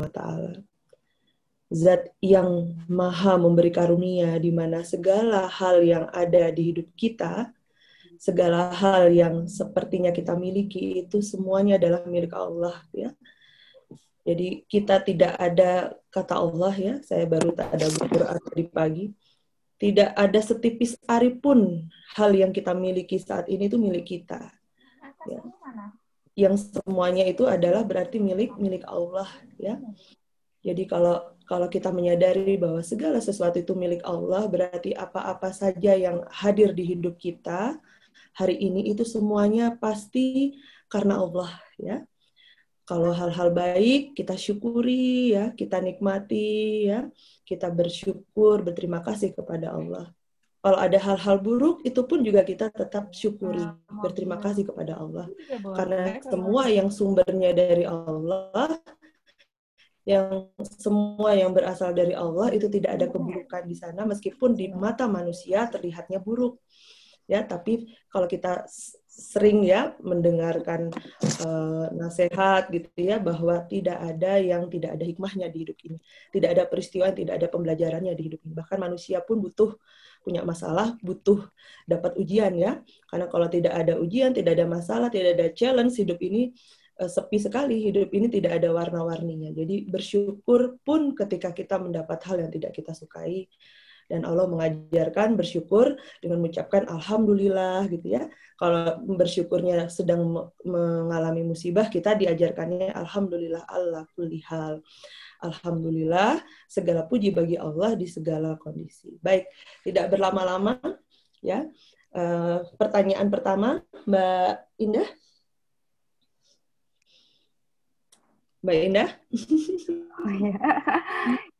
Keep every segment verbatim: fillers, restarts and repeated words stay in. wa ta'ala. Zat yang maha memberi karunia, di mana segala hal yang ada di hidup kita, segala hal yang sepertinya kita miliki, itu semuanya adalah milik Allah, ya. Jadi kita tidak ada, kata Allah ya, saya baru tadabbur Quran tadi pagi, tidak ada setipis ari pun hal yang kita miliki saat ini itu milik kita. Ya. Yang semuanya itu adalah berarti milik milik Allah, ya. Jadi kalau Kalau kita menyadari bahwa segala sesuatu itu milik Allah, berarti apa-apa saja yang hadir di hidup kita hari ini itu semuanya pasti karena Allah, ya. Kalau hal-hal baik kita syukuri, ya, kita nikmati, ya, kita bersyukur, berterima kasih kepada Allah. Kalau ada hal-hal buruk itu pun juga kita tetap syukuri, berterima kasih kepada Allah. Karena semua yang sumbernya dari Allah, yang semua yang berasal dari Allah itu tidak ada keburukan di sana, meskipun di mata manusia terlihatnya buruk, ya. Tapi kalau kita sering ya mendengarkan uh, nasihat gitu ya, bahwa tidak ada yang tidak ada hikmahnya di hidup ini, tidak ada peristiwa yang tidak ada pembelajarannya di hidup ini. Bahkan manusia pun butuh punya masalah, butuh dapat ujian, ya. Karena kalau tidak ada ujian, tidak ada masalah, tidak ada challenge, hidup ini sepi sekali, hidup ini tidak ada warna-warninya. Jadi bersyukur pun ketika kita mendapat hal yang tidak kita sukai. Dan Allah mengajarkan bersyukur dengan mengucapkan Alhamdulillah, gitu ya. Kalau bersyukurnya sedang mengalami musibah, kita diajarkannya Alhamdulillah ala kulli hal. Alhamdulillah, segala puji bagi Allah di segala kondisi. Baik, tidak berlama-lama, ya. Uh, pertanyaan pertama, Mbak Indah. Mbak Indah. Oh, ya.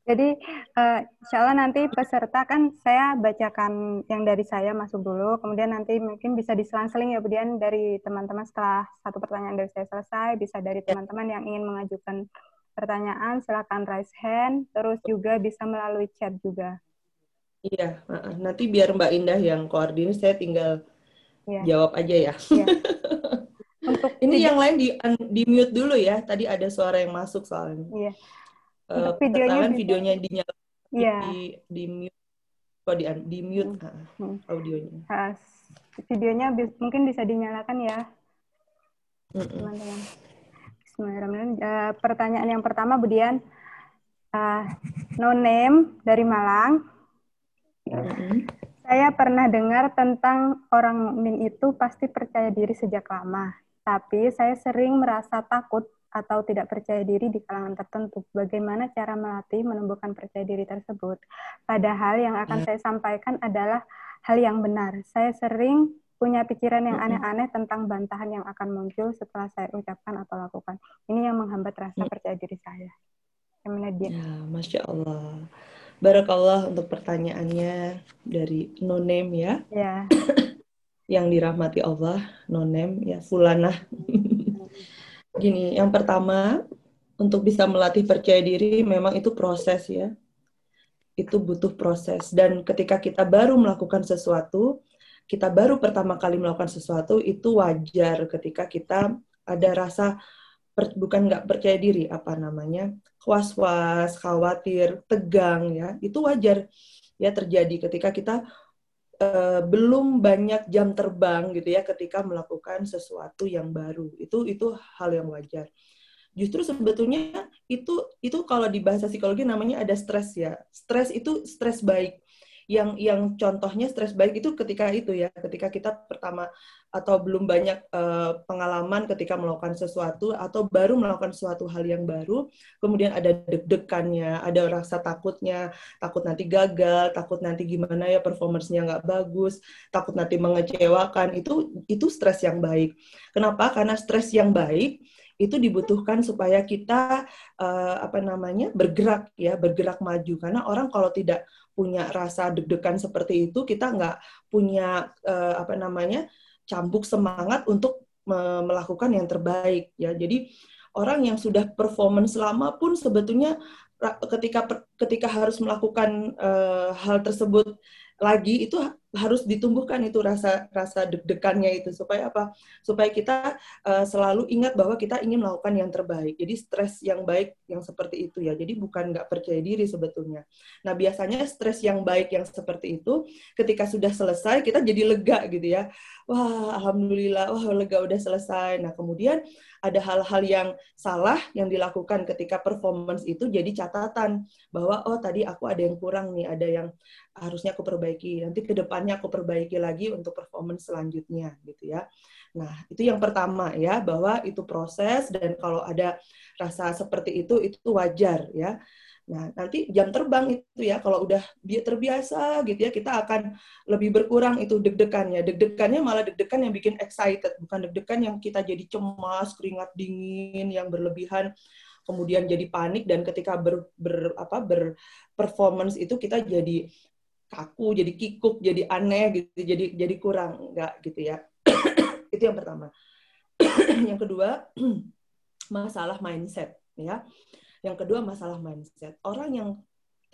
Jadi uh, insya Allah nanti peserta kan saya bacakan yang dari saya masuk dulu, kemudian nanti mungkin bisa diselang-seling ya, kemudian dari teman-teman setelah satu pertanyaan dari saya selesai, bisa dari teman-teman yang ingin mengajukan pertanyaan silakan raise hand, terus juga bisa melalui chat juga. Iya, nanti biar Mbak Indah yang koordinir, saya tinggal ya. Jawab aja ya. Ya. Untuk ini video. Yang lain di, di mute dulu ya. Tadi ada suara yang masuk soalnya. Iya. Uh, videonya videonya dinyalakan. Iya. Di, di mute. Kok di, di mute hmm. uh, audionya. Uh, videonya mungkin bisa dinyalakan ya. Teman-teman. Bismillahirrahmanirrahim. Uh, pertanyaan yang pertama Bu Dian. Uh, no name dari Malang. Mm-hmm. Saya pernah dengar tentang orang mukmin itu pasti percaya diri sejak lama. Tapi saya sering merasa takut atau tidak percaya diri di kalangan tertentu. Bagaimana cara melatih menumbuhkan percaya diri tersebut? Padahal yang akan saya sampaikan adalah hal yang benar. Saya sering punya pikiran yang aneh-aneh tentang bantahan yang akan muncul setelah saya ucapkan atau lakukan. Ini yang menghambat rasa percaya diri saya. Ya, Masya Allah. Barakallah untuk pertanyaannya dari no name ya. Ya. Yang dirahmati Allah, no name ya, fulanah. Gini, yang pertama, untuk bisa melatih percaya diri memang itu proses ya. Itu butuh proses, dan ketika kita baru melakukan sesuatu, kita baru pertama kali melakukan sesuatu, itu wajar ketika kita ada rasa per, bukan nggak percaya diri, apa namanya? was-was, khawatir, tegang ya. Itu wajar ya terjadi ketika kita Uh, belum banyak jam terbang gitu ya ketika melakukan sesuatu yang baru, itu itu hal yang wajar. Justru sebetulnya itu itu kalau di bahasa psikologi namanya ada stres ya. Stres itu stres baik. Yang yang contohnya stres baik itu ketika itu ya, ketika kita pertama atau belum banyak uh, pengalaman ketika melakukan sesuatu atau baru melakukan suatu hal yang baru, kemudian ada deg-degannya, ada rasa takutnya, takut nanti gagal, takut nanti gimana ya performance-nya nggak bagus, takut nanti mengecewakan, itu itu stres yang baik. Kenapa? Karena stres yang baik itu dibutuhkan supaya kita uh, apa namanya bergerak ya, bergerak maju. Karena orang kalau tidak punya rasa deg-degan seperti itu, kita nggak punya uh, apa namanya cambuk semangat untuk uh, melakukan yang terbaik ya. Jadi orang yang sudah performance lama pun sebetulnya ketika ketika harus melakukan uh, hal tersebut lagi, itu harus ditumbuhkan itu rasa rasa deg-degannya itu, supaya apa? Supaya kita uh, selalu ingat bahwa kita ingin melakukan yang terbaik. Jadi stres yang baik yang seperti itu ya. Jadi bukan nggak percaya diri sebetulnya. Nah biasanya stres yang baik yang seperti itu ketika sudah selesai kita jadi lega gitu ya. Wah alhamdulillah, wah lega udah selesai. Nah kemudian ada hal-hal yang salah yang dilakukan ketika performance itu jadi catatan bahwa oh tadi aku ada yang kurang nih, ada yang harusnya aku perbaiki. Nanti ke depannya aku perbaiki lagi untuk performance selanjutnya gitu ya. Nah, itu yang pertama ya, bahwa itu proses dan kalau ada rasa seperti itu itu wajar ya. Nah, nanti jam terbang itu ya, kalau udah terbiasa gitu ya, kita akan lebih berkurang itu deg-degannya. Deg-degannya malah deg-degan yang bikin excited, bukan deg-degan yang kita jadi cemas, keringat dingin yang berlebihan, kemudian jadi panik, dan ketika ber, ber apa berperformance itu kita jadi kaku, jadi kikuk, jadi aneh gitu, jadi jadi kurang enggak gitu ya. Itu yang pertama. Yang kedua, masalah mindset ya. Yang kedua masalah mindset. Orang yang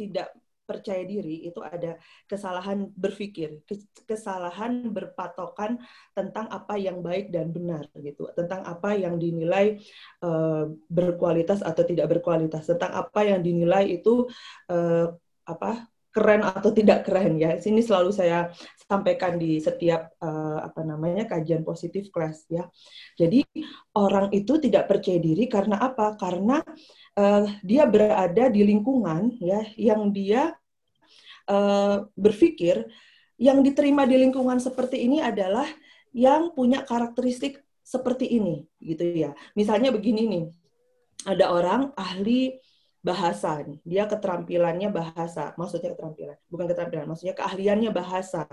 tidak percaya diri itu ada kesalahan berpikir, kesalahan berpatokan tentang apa yang baik dan benar gitu, tentang apa yang dinilai uh, berkualitas atau tidak berkualitas, tentang apa yang dinilai itu uh, apa keren atau tidak keren ya. Sini selalu saya sampaikan di setiap uh, apa namanya kajian positif class ya. Jadi orang itu tidak percaya diri karena apa? Karena uh, dia berada di lingkungan ya yang dia uh, berpikir yang diterima di lingkungan seperti ini adalah yang punya karakteristik seperti ini gitu ya. Misalnya begini nih. Ada orang ahli bahasa, dia keterampilannya bahasa, maksudnya keterampilan, bukan keterampilan, maksudnya keahliannya bahasa.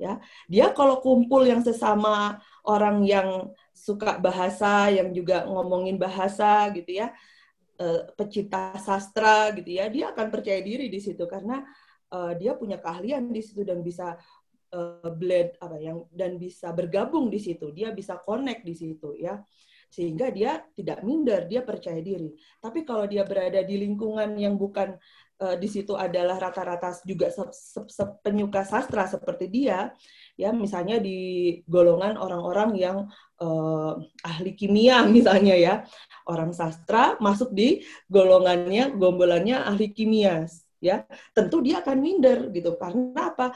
Ya, dia kalau kumpul yang sesama orang yang suka bahasa, yang juga ngomongin bahasa, gitu ya, pecinta sastra, gitu ya, dia akan percaya diri di situ karena uh, dia punya keahlian di situ dan bisa uh, blend apa yang dan bisa bergabung di situ, dia bisa connect di situ, ya. Sehingga dia tidak minder, dia percaya diri. Tapi kalau dia berada di lingkungan yang bukan uh, di situ adalah rata-rata juga se- se- se- penyuka sastra seperti dia, ya misalnya di golongan orang-orang yang uh, ahli kimia misalnya ya, orang sastra masuk di golongannya, gombolannya ahli kimia, ya tentu dia akan minder gitu. Karena apa?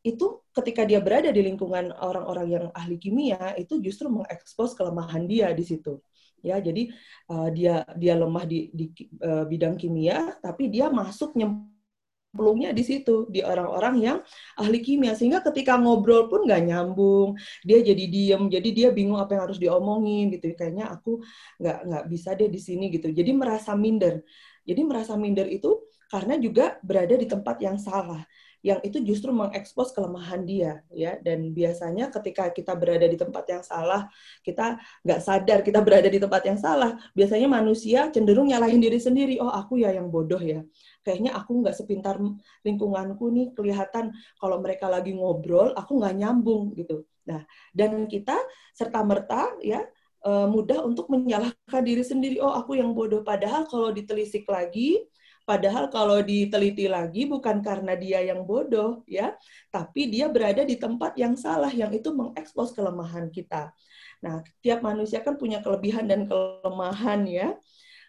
Itu ketika dia berada di lingkungan orang-orang yang ahli kimia itu justru mengekspos kelemahan dia di situ ya. Jadi uh, dia dia lemah di, di uh, bidang kimia tapi dia masuk nyemplungnya di situ di orang-orang yang ahli kimia, sehingga ketika ngobrol pun nggak nyambung, dia jadi diem, jadi dia bingung apa yang harus diomongin gitu, kayaknya aku nggak nggak bisa deh di sini gitu, jadi merasa minder. Jadi merasa minder itu karena juga berada di tempat yang salah, yang itu justru mengekspos kelemahan dia ya. Dan biasanya ketika kita berada di tempat yang salah, kita nggak sadar kita berada di tempat yang salah. Biasanya manusia cenderung nyalahin diri sendiri, oh aku ya yang bodoh ya, kayaknya aku nggak sepintar lingkunganku nih, kelihatan kalau mereka lagi ngobrol aku nggak nyambung gitu. Nah dan kita serta merta ya mudah untuk menyalahkan diri sendiri, oh aku yang bodoh, padahal kalau ditelisik lagi Padahal kalau diteliti lagi bukan karena dia yang bodoh ya, tapi dia berada di tempat yang salah yang itu mengekspos kelemahan kita. Nah, tiap manusia kan punya kelebihan dan kelemahan ya.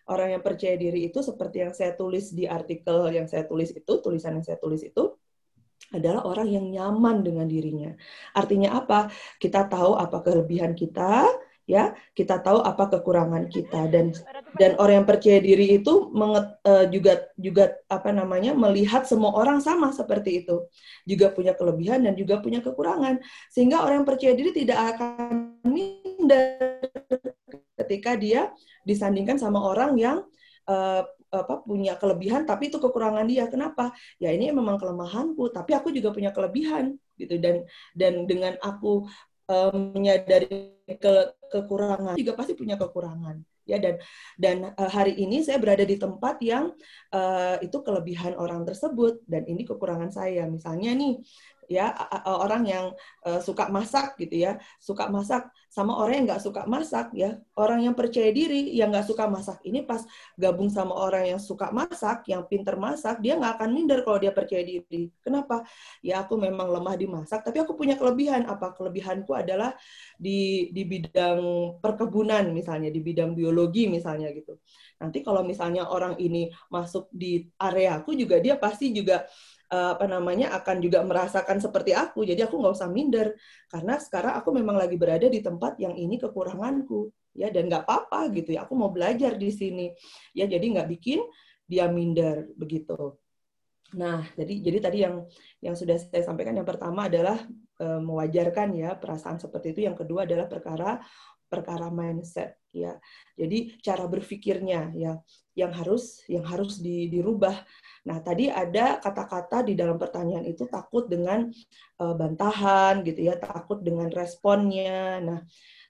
Orang yang percaya diri itu seperti yang saya tulis di artikel yang saya tulis itu, tulisan yang saya tulis itu adalah orang yang nyaman dengan dirinya. Artinya apa? Kita tahu apa kelebihan kita. Ya, kita tahu apa kekurangan kita, dan dan orang yang percaya diri itu menget, uh, juga juga apa namanya melihat semua orang sama seperti itu, juga punya kelebihan dan juga punya kekurangan, sehingga orang yang percaya diri tidak akan minder ketika dia disandingkan sama orang yang uh, apa punya kelebihan tapi itu kekurangan dia. Kenapa? Ya ini memang kelemahanku tapi aku juga punya kelebihan gitu, dan dan dengan aku uh, menyadari Ke, kekurangan juga pasti punya kekurangan ya, dan dan uh, hari ini saya berada di tempat yang uh, itu kelebihan orang tersebut dan ini kekurangan saya. Misalnya nih ya, orang yang uh, suka masak gitu ya, suka masak sama orang yang nggak suka masak ya, orang yang percaya diri yang nggak suka masak ini pas gabung sama orang yang suka masak, yang pinter masak, dia nggak akan minder kalau dia percaya diri. Kenapa? Ya aku memang lemah di masak, tapi aku punya kelebihan. Apa kelebihanku adalah di di bidang perkebunan misalnya, di bidang biologi misalnya gitu. Nanti kalau misalnya orang ini masuk di area aku juga, dia pasti juga apa namanya akan juga merasakan seperti aku, jadi aku nggak usah minder karena sekarang aku memang lagi berada di tempat yang ini kekuranganku ya, dan nggak apa-apa gitu ya, aku mau belajar di sini ya, jadi nggak bikin dia minder begitu. Nah jadi jadi tadi yang yang sudah saya sampaikan, yang pertama adalah e, mewajarkan ya perasaan seperti itu, yang kedua adalah perkara perkara mindset ya, jadi cara berpikirnya ya yang harus yang harus di, dirubah. Nah tadi ada kata-kata di dalam pertanyaan itu takut dengan uh, bantahan gitu ya, takut dengan responnya. Nah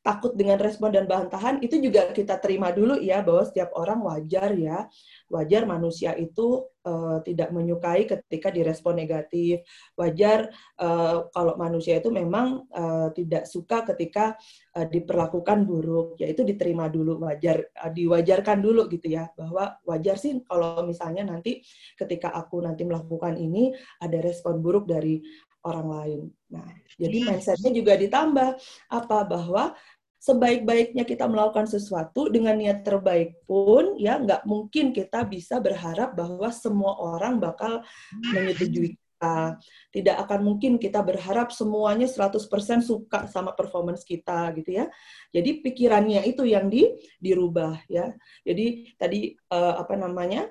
takut dengan respon dan bantahan itu juga kita terima dulu ya, bahwa setiap orang wajar ya, wajar manusia itu uh, tidak menyukai ketika direspon negatif, wajar uh, kalau manusia itu memang uh, tidak suka ketika uh, diperlakukan buruk, yaitu diterima dulu, wajar uh, diwajarkan dulu gitu ya, bahwa wajar sih kalau misalnya nanti ketika aku nanti melakukan ini ada respon buruk dari orang lain. Nah, jadi mindset-nya juga ditambah apa, bahwa sebaik-baiknya kita melakukan sesuatu dengan niat terbaik pun ya nggak mungkin kita bisa berharap bahwa semua orang bakal menyetujui kita. Tidak akan mungkin kita berharap semuanya seratus persen suka sama performance kita gitu ya. Jadi pikirannya itu yang di dirubah ya. Jadi tadi uh, apa namanya?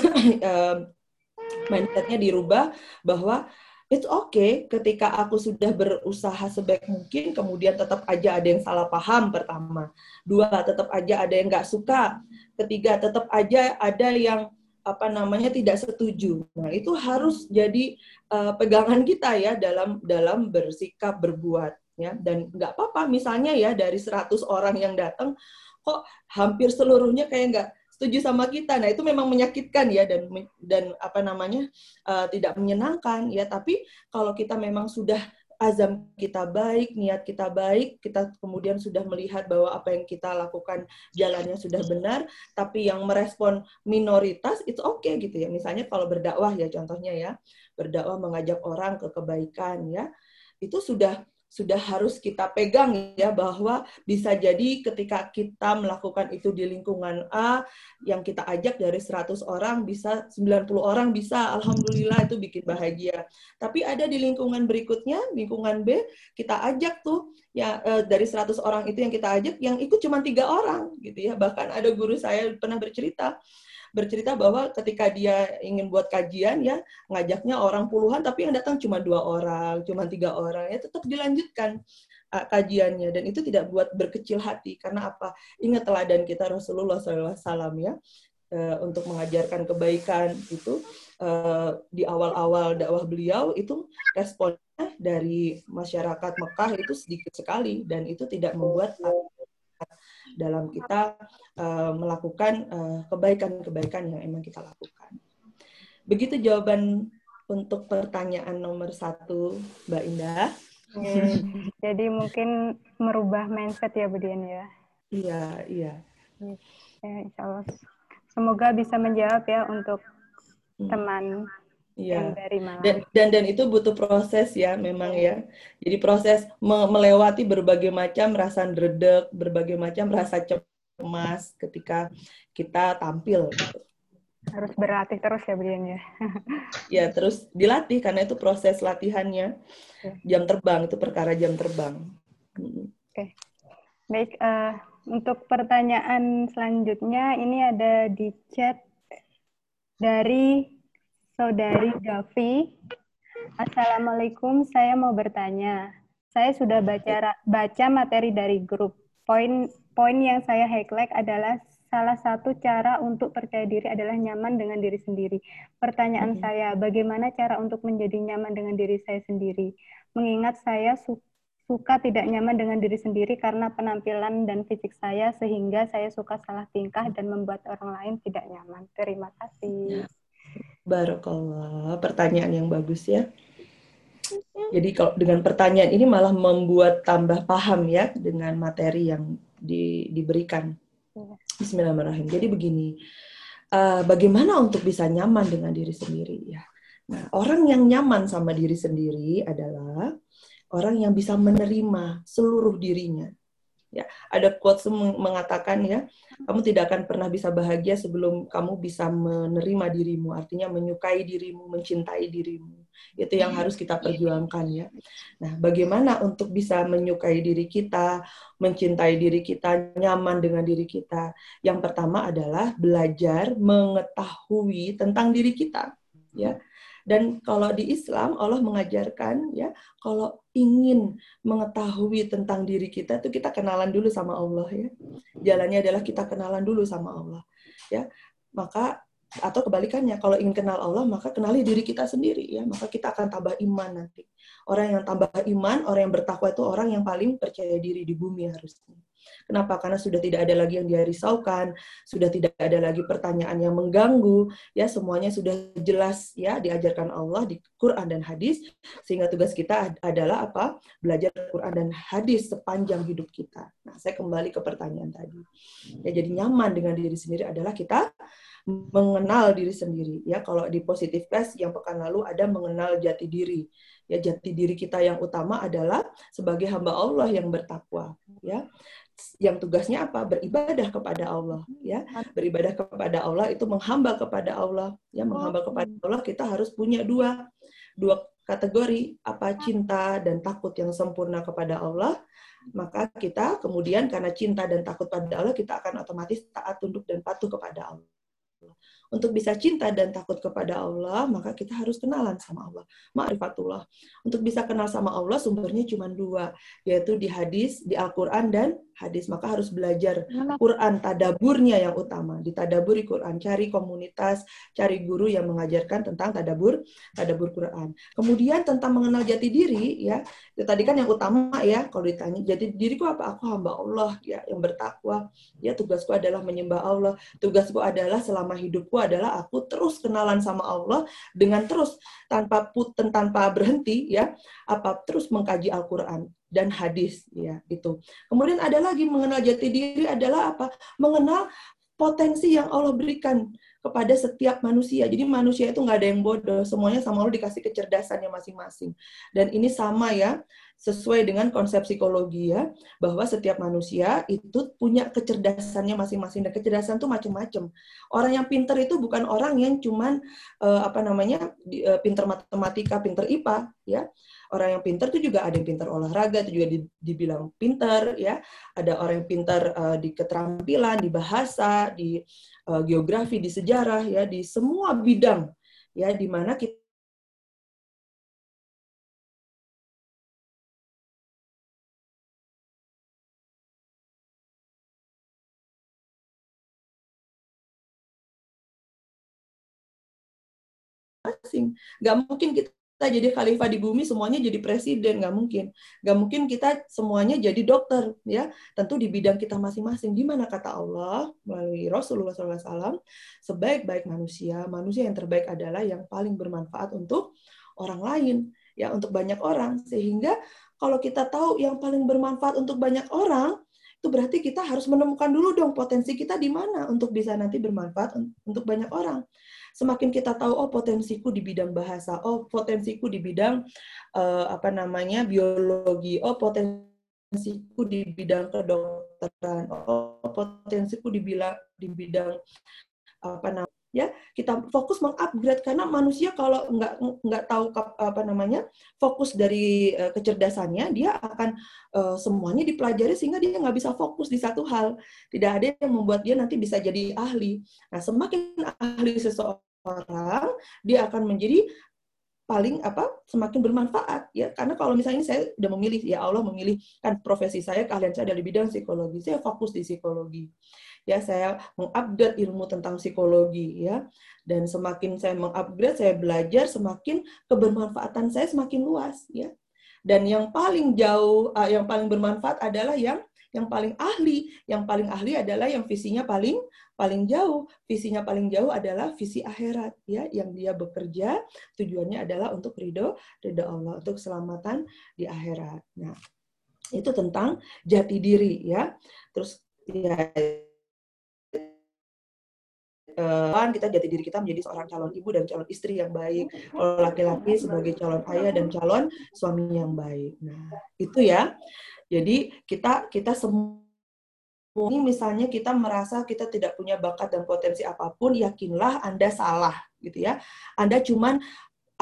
uh, mindset-nya dirubah bahwa it's okay ketika aku sudah berusaha sebaik mungkin, kemudian tetap aja ada yang salah paham pertama. Dua, tetap aja ada yang nggak suka. Ketiga, tetap aja ada yang apa namanya tidak setuju. Nah, itu harus jadi uh, pegangan kita ya dalam dalam bersikap, berbuat ya. Dan nggak apa-apa misalnya ya dari seratus orang yang datang kok hampir seluruhnya kayak nggak setuju sama kita. Nah, itu memang menyakitkan ya, dan dan apa namanya uh, tidak menyenangkan ya, tapi kalau kita memang sudah azam kita baik, niat kita baik, kita kemudian sudah melihat bahwa apa yang kita lakukan jalannya sudah benar, tapi yang merespon minoritas it's okay gitu ya. Misalnya kalau berdakwah ya contohnya ya, berdakwah mengajak orang ke kebaikan ya. Itu sudah sudah harus kita pegang ya, bahwa bisa jadi ketika kita melakukan itu di lingkungan A, yang kita ajak dari seratus orang bisa sembilan puluh orang bisa, alhamdulillah itu bikin bahagia. Tapi ada di lingkungan berikutnya, lingkungan B, kita ajak tuh ya eh, dari seratus orang itu yang kita ajak, yang ikut cuma tiga orang gitu ya. Bahkan ada guru saya pernah bercerita bercerita bahwa ketika dia ingin buat kajian ya, ngajaknya orang puluhan tapi yang datang cuma dua orang, cuma tiga orang ya, tetap dilanjutkan uh, kajiannya, dan itu tidak buat berkecil hati. Karena apa? Ingat teladan kita Rasulullah shallallahu alaihi wasallam ya, uh, untuk mengajarkan kebaikan itu uh, di awal-awal dakwah beliau itu responnya dari masyarakat Mekah itu sedikit sekali, dan itu tidak membuat dalam kita uh, melakukan uh, kebaikan-kebaikan yang emang kita lakukan. Begitu jawaban untuk pertanyaan nomor satu, Mbak Indah. Hmm, jadi mungkin merubah mindset ya, Bu Dian ya? Iya, iya. Ya, insya Allah. Semoga bisa menjawab ya untuk hmm. teman. Ya. Dan, dan dan itu butuh proses ya memang ya. Jadi proses me melewati berbagai macam rasa dredeg, berbagai macam rasa cemas ketika kita tampil. Harus berlatih terus ya, Brian ya. Ya, terus dilatih karena itu proses latihannya. Jam terbang itu perkara jam terbang. Oke. Okay. Baik, uh, untuk pertanyaan selanjutnya ini ada di chat dari Saudari Gavi. Assalamualaikum, saya mau bertanya. Saya sudah baca baca materi dari grup. Poin-poin yang saya highlight adalah salah satu cara untuk percaya diri adalah nyaman dengan diri sendiri. Pertanyaan mm-hmm. saya, bagaimana cara untuk menjadi nyaman dengan diri saya sendiri? Mengingat saya su suka tidak nyaman dengan diri sendiri karena penampilan dan fisik saya, sehingga saya suka salah tingkah dan membuat orang lain tidak nyaman. Terima kasih. Barakallah, pertanyaan yang bagus ya. Jadi kalau dengan pertanyaan ini malah membuat tambah paham ya dengan materi yang di, diberikan. Bismillahirrahmanirrahim. Jadi begini, uh, bagaimana untuk bisa nyaman dengan diri sendiri ya? Nah, orang yang nyaman sama diri sendiri adalah orang yang bisa menerima seluruh dirinya. Ya, ada quotes mengatakan ya, kamu tidak akan pernah bisa bahagia sebelum kamu bisa menerima dirimu, artinya menyukai dirimu, mencintai dirimu. Itu yang harus kita perjuangkan ya. Nah, bagaimana untuk bisa menyukai diri kita, mencintai diri kita, nyaman dengan diri kita? Yang pertama adalah belajar mengetahui tentang diri kita, ya. Dan kalau di Islam Allah mengajarkan ya, kalau ingin mengetahui tentang diri kita itu kita kenalan dulu sama Allah ya. Jalannya adalah kita kenalan dulu sama Allah ya. Maka atau kebalikannya, kalau ingin kenal Allah maka kenali diri kita sendiri ya, maka kita akan tambah iman nanti. Orang yang tambah iman, orang yang bertakwa itu orang yang paling percaya diri di bumi harusnya. Kenapa? Karena sudah tidak ada lagi yang dia risaukan, sudah tidak ada lagi pertanyaan yang mengganggu, ya semuanya sudah jelas ya diajarkan Allah di Quran dan hadis, sehingga tugas kita adalah apa? Belajar Quran dan hadis sepanjang hidup kita. Nah, saya kembali ke pertanyaan tadi. Ya, jadi nyaman dengan diri sendiri adalah kita mengenal diri sendiri ya. Kalau di Positive Class yang pekan lalu ada mengenal jati diri. Ya, jati diri kita yang utama adalah sebagai hamba Allah yang bertakwa ya. Yang tugasnya apa? Beribadah kepada Allah ya. Beribadah kepada Allah itu menghamba kepada Allah ya. Menghamba kepada Allah kita harus punya dua dua kategori, apa? Cinta dan takut yang sempurna kepada Allah. Maka kita kemudian karena cinta dan takut pada Allah, kita akan otomatis taat, tunduk dan patuh kepada Allah. Untuk bisa cinta dan takut kepada Allah, maka kita harus kenalan sama Allah, ma'rifatullah. Untuk bisa kenal sama Allah, sumbernya cuma dua, yaitu di hadis, di Al-Quran, dan hadis. Maka harus belajar Quran, tadaburnya yang utama. Ditadaburi Quran, cari komunitas, cari guru yang mengajarkan tentang tadabur, tadabur Quran. Kemudian tentang mengenal jati diri, ya, itu tadi kan yang utama ya, kalau ditanya, jati diriku apa? Aku hamba Allah, ya, yang bertakwa. Ya, tugasku adalah menyembah Allah, tugasku adalah selama hidupku adalah aku terus kenalan sama Allah dengan terus tanpa puten tanpa berhenti ya, apa terus mengkaji Al-Qur'an dan hadis ya itu. Kemudian ada lagi mengenal jati diri adalah apa? Mengenal potensi yang Allah berikan kepada setiap manusia. Jadi manusia itu nggak ada yang bodoh, semuanya sama Allah dikasih kecerdasannya masing-masing. Dan ini sama ya, sesuai dengan konsep psikologi ya, bahwa setiap manusia itu punya kecerdasannya masing-masing, dan kecerdasan itu macam-macam. Orang yang pinter itu bukan orang yang cuman uh, apa namanya uh, pinter matematika, pinter I P A ya. Orang yang pinter itu juga ada yang pinter olahraga, itu juga dibilang pinter ya. Ada orang yang pinter uh, di keterampilan, di bahasa, di uh, geografi, di sejarah ya, di semua bidang ya, di mana kita asing. Nggak mungkin kita kita jadi khalifah di bumi semuanya jadi presiden, nggak mungkin. Nggak mungkin kita semuanya jadi dokter ya, tentu di bidang kita masing-masing. Gimana kata Allah melalui Rasulullah shallallahu alaihi wasallam, sebaik-baik manusia, manusia yang terbaik adalah yang paling bermanfaat untuk orang lain ya, untuk banyak orang. Sehingga kalau kita tahu yang paling bermanfaat untuk banyak orang, itu berarti kita harus menemukan dulu dong potensi kita di mana untuk bisa nanti bermanfaat untuk banyak orang. Semakin kita tahu, oh potensiku di bidang bahasa, oh potensiku di bidang uh, apa namanya biologi, oh potensiku di bidang kedokteran, oh potensiku di bidang di bidang apa namanya ya, kita fokus mengupgrade. Karena manusia kalau nggak nggak tahu apa namanya fokus dari uh, kecerdasannya, dia akan uh, semuanya dipelajari sehingga dia nggak bisa fokus di satu hal. Tidak ada yang membuat dia nanti bisa jadi ahli. Nah, semakin ahli seseorang, dia akan menjadi paling apa semakin bermanfaat ya. Karena kalau misalnya saya udah memilih, ya Allah memilih kan profesi saya, keahlian saya dari bidang psikologi, saya fokus di psikologi ya, saya mengupgrade ilmu tentang psikologi ya. Dan semakin saya mengupgrade, saya belajar, semakin kebermanfaatan saya semakin luas ya. Dan yang paling jauh, yang paling bermanfaat adalah yang yang paling ahli. Yang paling ahli adalah yang visinya paling paling jauh. Visinya paling jauh adalah visi akhirat, ya, yang dia bekerja tujuannya adalah untuk ridho ridho Allah, untuk keselamatan di akhirat. Nah, itu tentang jati diri, ya. Terus ya, kita jati diri kita menjadi seorang calon ibu dan calon istri yang baik, kalau laki-laki sebagai calon ayah dan calon suami yang baik. Nah, itu ya. Jadi kita kita semua ini, misalnya kita merasa kita tidak punya bakat dan potensi apapun, yakinlah Anda salah, gitu ya. Anda cuman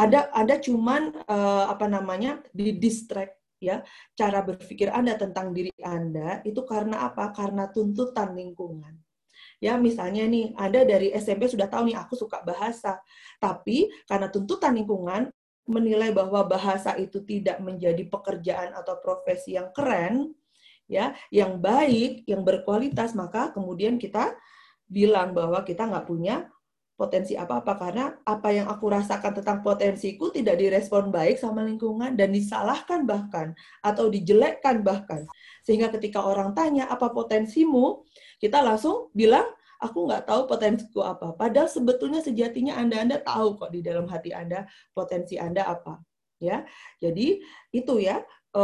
ada Anda cuman uh, apa namanya didistract, ya. Cara berpikir Anda tentang diri Anda itu karena apa? Karena tuntutan lingkungan. Ya, misalnya nih, Anda dari S M P sudah tahu nih, aku suka bahasa. Tapi karena tuntutan lingkungan menilai bahwa bahasa itu tidak menjadi pekerjaan atau profesi yang keren, ya, yang baik, yang berkualitas, maka kemudian kita bilang bahwa kita nggak punya potensi apa-apa, karena apa yang aku rasakan tentang potensiku tidak direspon baik sama lingkungan, dan disalahkan bahkan, atau dijelekkan bahkan. Sehingga ketika orang tanya, apa potensimu? Kita langsung bilang, aku nggak tahu potensiku apa. Padahal sebetulnya sejatinya Anda-Anda tahu kok di dalam hati Anda potensi Anda apa. Ya, jadi itu ya, e,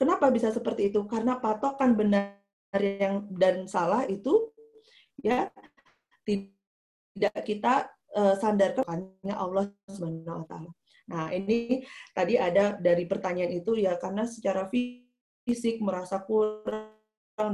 kenapa bisa seperti itu? Karena patokan benar yang dan salah itu ya tidak tidak kita uh, sandarkan kepada Allah Subhanahu wa taala. Nah, ini tadi ada dari pertanyaan itu ya, karena secara fisik merasa kurang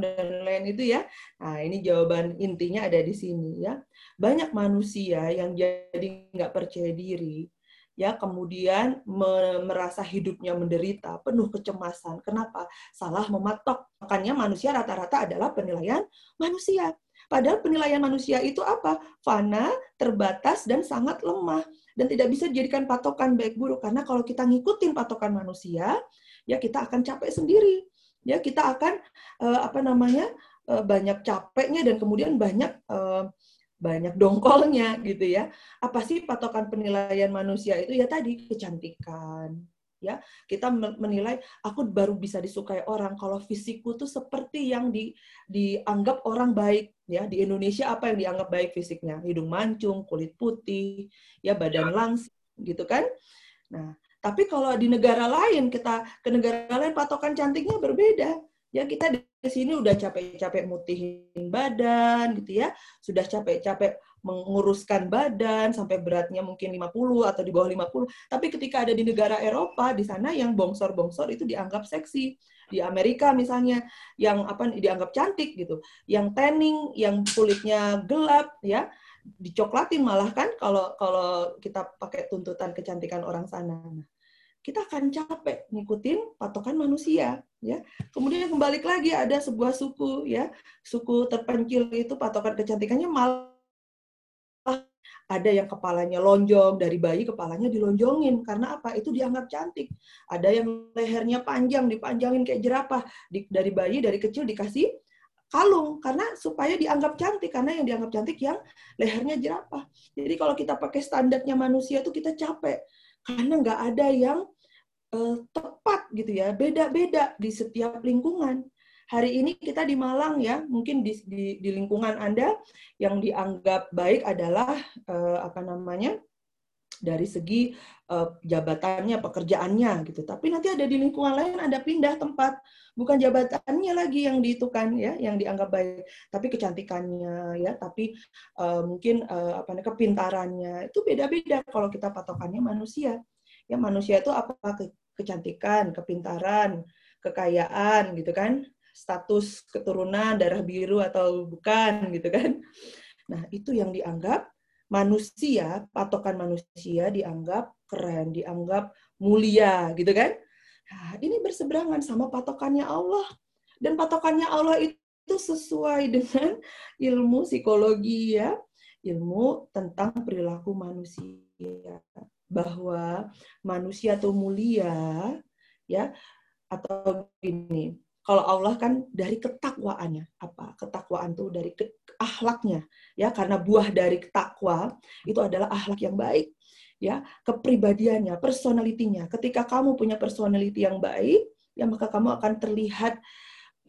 dan lain itu ya. Nah, ini jawaban intinya ada di sini ya. Banyak manusia yang jadi nggak percaya diri ya, kemudian me- merasa hidupnya menderita, penuh kecemasan. Kenapa? Salah mematok. Makanya manusia rata-rata adalah penilaian manusia. Padahal penilaian manusia itu apa? Fana, terbatas, dan sangat lemah. Dan tidak bisa dijadikan patokan baik buruk. Karena kalau kita ngikutin patokan manusia, ya kita akan capek sendiri. Ya, kita akan, eh, apa namanya, eh, banyak capeknya dan kemudian banyak eh, banyak dongkolnya, gitu ya. Apa sih patokan penilaian manusia itu? Ya tadi, kecantikan. Ya, kita menilai aku baru bisa disukai orang kalau fisikku tuh seperti yang di, dianggap orang baik ya. Di Indonesia apa yang dianggap baik fisiknya? Hidung mancung, kulit putih, ya badan langsing gitu kan. Nah, tapi kalau di negara lain kita ke negara lain patokan cantiknya berbeda. Ya, kita di sini udah capek-capek mutihin badan gitu ya. Sudah capek-capek menguruskan badan sampai beratnya mungkin lima puluh atau di bawah lima puluh. Tapi ketika ada di negara Eropa, di sana yang bongsor-bongsor itu dianggap seksi. Di Amerika misalnya, yang apa dianggap cantik gitu. Yang tanning, yang kulitnya gelap ya, dicoklatin malah kan kalau kalau kita pakai tuntutan kecantikan orang sana. Kita akan capek ngikutin patokan manusia, ya. Kemudian kembali lagi ada sebuah suku, ya, suku terpencil itu patokan kecantikannya malah ada yang kepalanya lonjong, dari bayi kepalanya dilonjongin, karena apa? Itu dianggap cantik. Ada yang lehernya panjang, dipanjangin kayak jerapah, Di, dari bayi, dari kecil dikasih kalung, karena supaya dianggap cantik, karena yang dianggap cantik yang lehernya jerapah. Jadi kalau kita pakai standarnya manusia itu kita capek, karena nggak ada yang uh, tepat gitu ya, beda-beda di setiap lingkungan. Hari ini kita di Malang ya, mungkin di, di, di lingkungan Anda yang dianggap baik adalah eh, apa namanya dari segi eh, jabatannya, pekerjaannya gitu. Tapi nanti ada di lingkungan lain Anda pindah tempat, bukan jabatannya lagi yang dihitungkan ya, yang dianggap baik, tapi kecantikannya ya, tapi eh, mungkin eh, apa namanya kepintarannya itu beda-beda kalau kita patokannya manusia. Ya manusia itu apa? Kecantikan, kepintaran, kekayaan gitu kan. Status keturunan, darah biru atau bukan, gitu kan. Nah, itu yang dianggap manusia, patokan manusia dianggap keren, dianggap mulia, gitu kan. Nah, ini berseberangan sama patokannya Allah. Dan patokannya Allah itu sesuai dengan ilmu psikologi, ya. Ilmu tentang perilaku manusia. Bahwa manusia itu mulia, ya, atau gini. Kalau Allah kan dari ketakwaannya, apa? Ketakwaan tuh dari ke- akhlaknya, ya, karena buah dari takwa itu adalah akhlak yang baik, ya, kepribadiannya, personalitinya. Ketika kamu punya personality yang baik, ya maka kamu akan terlihat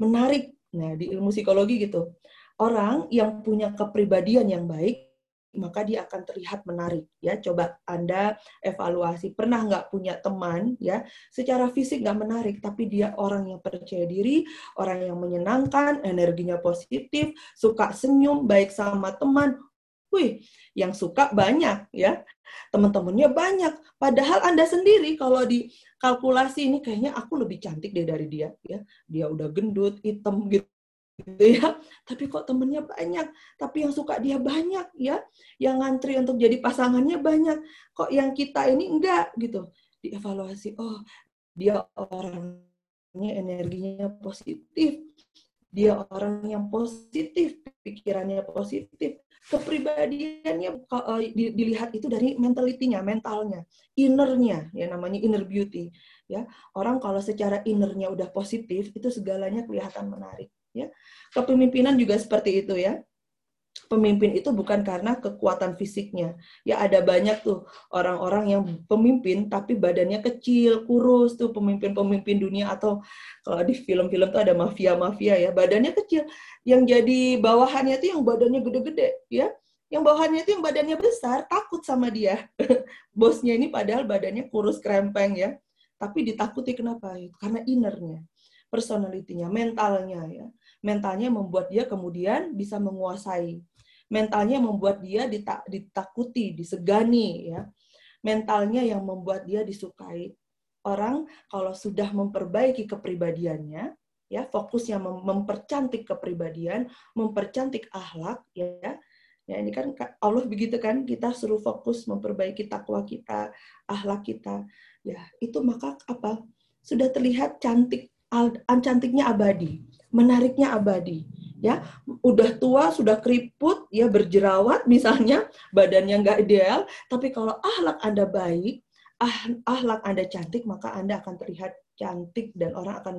menarik. Nah, di ilmu psikologi gitu. Orang yang punya kepribadian yang baik, maka dia akan terlihat menarik. Ya, coba Anda evaluasi. Pernah nggak punya teman, ya, secara fisik nggak menarik, tapi dia orang yang percaya diri, orang yang menyenangkan, energinya positif, suka senyum, baik sama teman. Wih, yang suka banyak, ya. Teman-temannya banyak. Padahal Anda sendiri kalau dikalkulasi ini kayaknya aku lebih cantik deh dari dia, ya. Dia udah gendut, hitam gitu. Gitu ya, tapi kok temennya banyak, tapi yang suka dia banyak, ya, yang ngantri untuk jadi pasangannya banyak, kok yang kita ini enggak gitu. Dievaluasi, oh dia orangnya energinya positif, dia orang yang positif, pikirannya positif, kepribadiannya dilihat itu dari mentalitinya, mentalnya, innernya, ya namanya inner beauty, ya. Orang kalau secara innernya udah positif, itu segalanya kelihatan menarik. Ya. Kepemimpinan juga seperti itu, ya. Pemimpin itu bukan karena kekuatan fisiknya. Ya, ada banyak tuh orang-orang yang pemimpin tapi badannya kecil, kurus tuh pemimpin-pemimpin dunia, atau kalau di film-film tuh ada mafia-mafia, ya, badannya kecil. Yang jadi bawahannya tuh yang badannya gede-gede, ya. Yang bawahannya itu yang badannya besar, takut sama dia. Bosnya ini padahal badannya kurus krempeng, ya. Tapi ditakuti kenapa? Karena innernya, personalitinya, mentalnya, ya. Mentalnya membuat dia kemudian bisa menguasai. Mentalnya membuat dia ditak- ditakuti, disegani, ya. Mentalnya yang membuat dia disukai. Orang kalau sudah memperbaiki kepribadiannya, ya, fokusnya mem- mempercantik kepribadian, mempercantik akhlak, ya. Ya, ini kan Allah begitu kan, kita suruh fokus memperbaiki takwa kita, akhlak kita, ya. Itu maka apa? Sudah terlihat cantik, cantiknya abadi, menariknya abadi, ya. Udah tua, sudah keriput, ya, berjerawat misalnya, badannya nggak ideal, tapi kalau akhlak Anda baik, akhlak Anda cantik, maka Anda akan terlihat cantik dan orang akan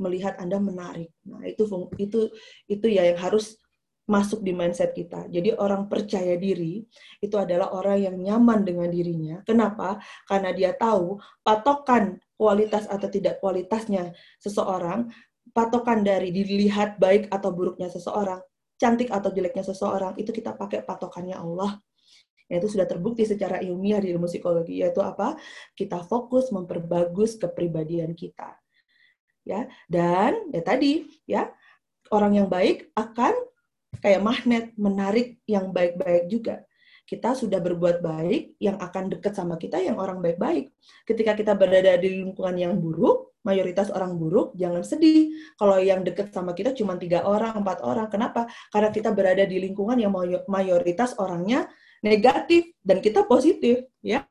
melihat Anda menarik. Nah, itu itu itu ya yang harus masuk di mindset kita. Jadi orang percaya diri itu adalah orang yang nyaman dengan dirinya. Kenapa? Karena dia tahu patokan kualitas atau tidak kualitasnya seseorang, patokan dari dilihat baik atau buruknya seseorang, cantik atau jeleknya seseorang, itu kita pakai patokannya Allah. Yaitu sudah terbukti secara ilmiah di ilmu psikologi, yaitu apa? Kita fokus memperbagus kepribadian kita. Ya, dan ya tadi, ya, orang yang baik akan kayak magnet, menarik yang baik-baik juga. Kita sudah berbuat baik, yang akan dekat sama kita yang orang baik-baik. Ketika kita berada di lingkungan yang buruk, mayoritas orang buruk, jangan sedih. Kalau yang dekat sama kita cuma tiga orang, empat orang. Kenapa? Karena kita berada di lingkungan yang mayoritas orangnya negatif dan kita positif, ya.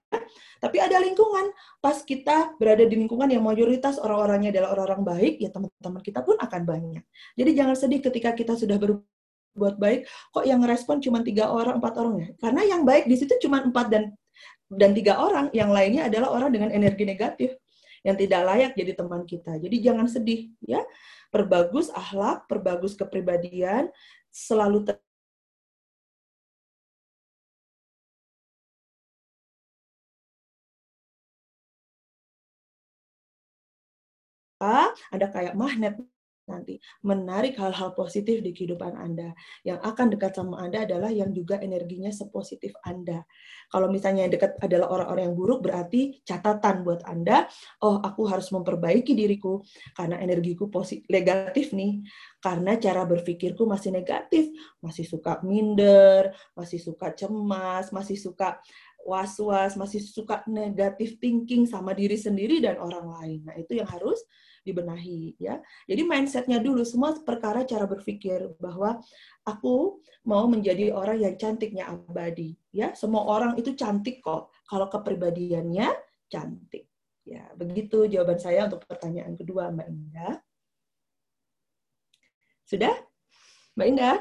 Tapi ada lingkungan, pas kita berada di lingkungan yang mayoritas orang-orangnya adalah orang-orang baik, ya teman-teman kita pun akan banyak. Jadi jangan sedih ketika kita sudah berbuat buat baik, kok yang respon cuma tiga orang, empat orang, ya? Karena yang baik di situ cuma empat dan dan tiga orang, yang lainnya adalah orang dengan energi negatif yang tidak layak jadi teman kita. Jadi jangan sedih, ya. Perbagus akhlak, perbagus kepribadian, selalu ter- ada kayak magnet nanti, menarik hal-hal positif di kehidupan Anda. Yang akan dekat sama Anda adalah yang juga energinya sepositif Anda. Kalau misalnya yang dekat adalah orang-orang yang buruk, berarti catatan buat Anda, oh aku harus memperbaiki diriku, karena energiku positif, negatif nih, karena cara berpikirku masih negatif, masih suka minder, masih suka cemas, masih suka was-was, masih suka negative thinking sama diri sendiri dan orang lain. Nah, itu yang harus dibenahi, ya. Jadi mindsetnya dulu, semua perkara cara berpikir bahwa aku mau menjadi orang yang cantiknya abadi, ya. Semua orang itu cantik kok kalau kepribadiannya cantik. Ya, begitu jawaban saya untuk pertanyaan kedua, Mbak Indah. Sudah? Mbak Indah?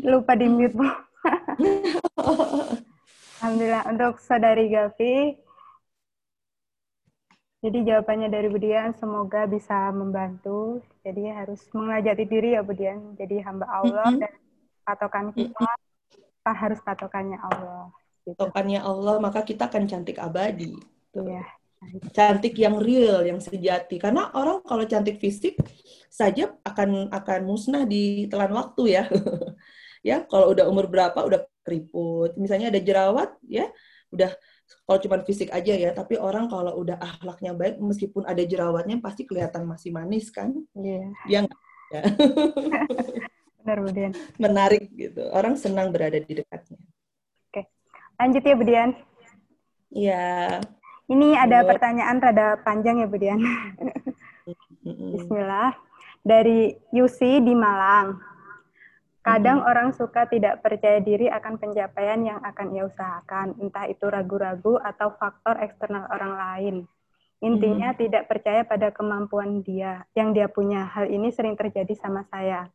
Lupa di-mute, Bu. Alhamdulillah untuk saudari Gavi. Jadi jawabannya dari Bu Dian semoga bisa membantu. Jadi harus mengelajati diri, ya Bu Dian. Jadi hamba Allah, mm-hmm. dan patokan kita, kita harus patokannya Allah. Gitu. Patokannya Allah, maka kita akan cantik abadi. Iya. cantik yang real, yang sejati. Karena orang kalau cantik fisik saja akan akan musnah di telan waktu ya. Ya, kalau udah umur berapa udah keriput. Misalnya ada jerawat ya, udah kalau cuma fisik aja ya, tapi orang kalau udah akhlaknya baik meskipun ada jerawatnya pasti kelihatan masih manis kan? Iya. Yeah. Ya. Benar, Bu Dian. Menarik gitu. Orang senang berada di dekatnya. Oke. Lanjut ya, Bu Dian. Iya. Ini ada pertanyaan rada panjang ya, Bu Dian. Bismillah. Dari Yusi di Malang. Kadang mm-hmm. orang suka tidak percaya diri akan pencapaian yang akan ia usahakan. Entah itu ragu-ragu atau faktor eksternal orang lain. Intinya mm-hmm. tidak percaya pada kemampuan dia, yang dia punya. Hal ini sering terjadi sama saya.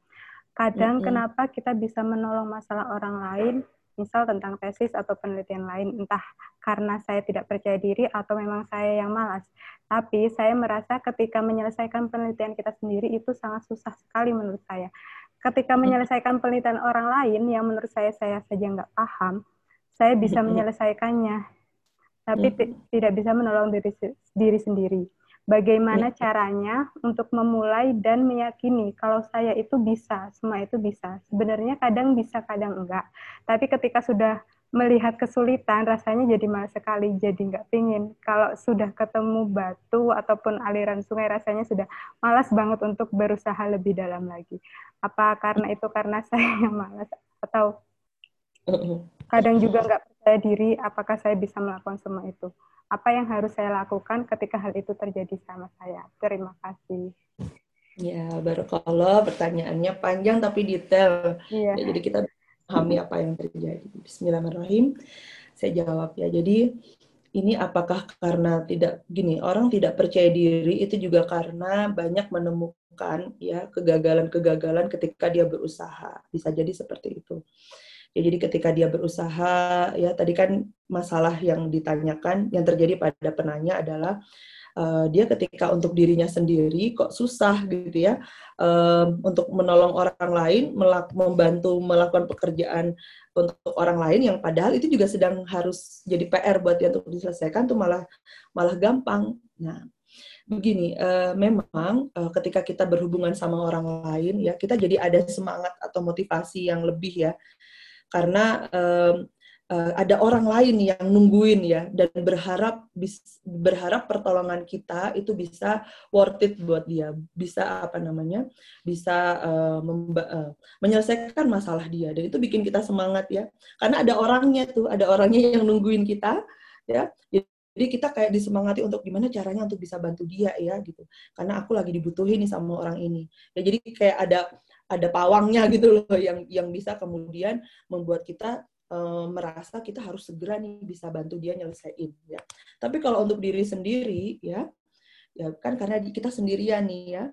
Kadang mm-hmm. kenapa kita bisa menolong masalah orang lain, misal tentang tesis atau penelitian lain, entah karena saya tidak percaya diri atau memang saya yang malas. Tapi saya merasa ketika menyelesaikan penelitian kita sendiri itu sangat susah sekali menurut saya. Ketika menyelesaikan penelitian orang lain yang menurut saya saya saja nggak paham, saya bisa menyelesaikannya, tapi t- tidak bisa menolong diri, diri sendiri. Bagaimana caranya untuk memulai dan meyakini kalau saya itu bisa, semua itu bisa. Sebenarnya kadang bisa, kadang enggak. Tapi ketika sudah melihat kesulitan, rasanya jadi malas sekali, jadi enggak pingin. Kalau sudah ketemu batu ataupun aliran sungai, rasanya sudah malas banget untuk berusaha lebih dalam lagi. Apa karena itu karena saya yang malas? Atau kadang juga enggak percaya diri apakah saya bisa melakukan semua itu. Apa yang harus saya lakukan ketika hal itu terjadi sama saya? Terima kasih. Ya, barakallah, pertanyaannya panjang tapi detail. Ya. Ya, jadi kita pahami apa yang terjadi. Bismillahirrahmanirrahim. Saya jawab ya. Jadi ini apakah karena tidak gini, orang tidak percaya diri itu juga karena banyak menemukan ya kegagalan-kegagalan ketika dia berusaha. Bisa jadi seperti itu. Ya, jadi ketika dia berusaha, ya tadi kan masalah yang ditanyakan, yang terjadi pada penanya adalah uh, dia ketika untuk dirinya sendiri kok susah gitu ya, um, untuk menolong orang lain, melak- membantu melakukan pekerjaan untuk orang lain yang padahal itu juga sedang harus jadi P R buat dia untuk diselesaikan tuh malah malah gampang. Nah. Begini, uh, memang uh, ketika kita berhubungan sama orang lain ya kita jadi ada semangat atau motivasi yang lebih ya karena um, uh, ada orang lain yang nungguin ya dan berharap bis, berharap pertolongan kita itu bisa worth it buat dia, bisa apa namanya bisa uh, memba- uh, menyelesaikan masalah dia dan itu bikin kita semangat ya karena ada orangnya tuh ada orangnya yang nungguin kita ya. Jadi kita kayak disemangati untuk gimana caranya untuk bisa bantu dia ya gitu. Karena aku lagi dibutuhin nih sama orang ini. Ya jadi kayak ada ada pawangnya gitu loh yang yang bisa kemudian membuat kita e, merasa kita harus segera nih bisa bantu dia nyelesain ya. Tapi kalau untuk diri sendiri ya ya kan karena kita sendirian nih ya.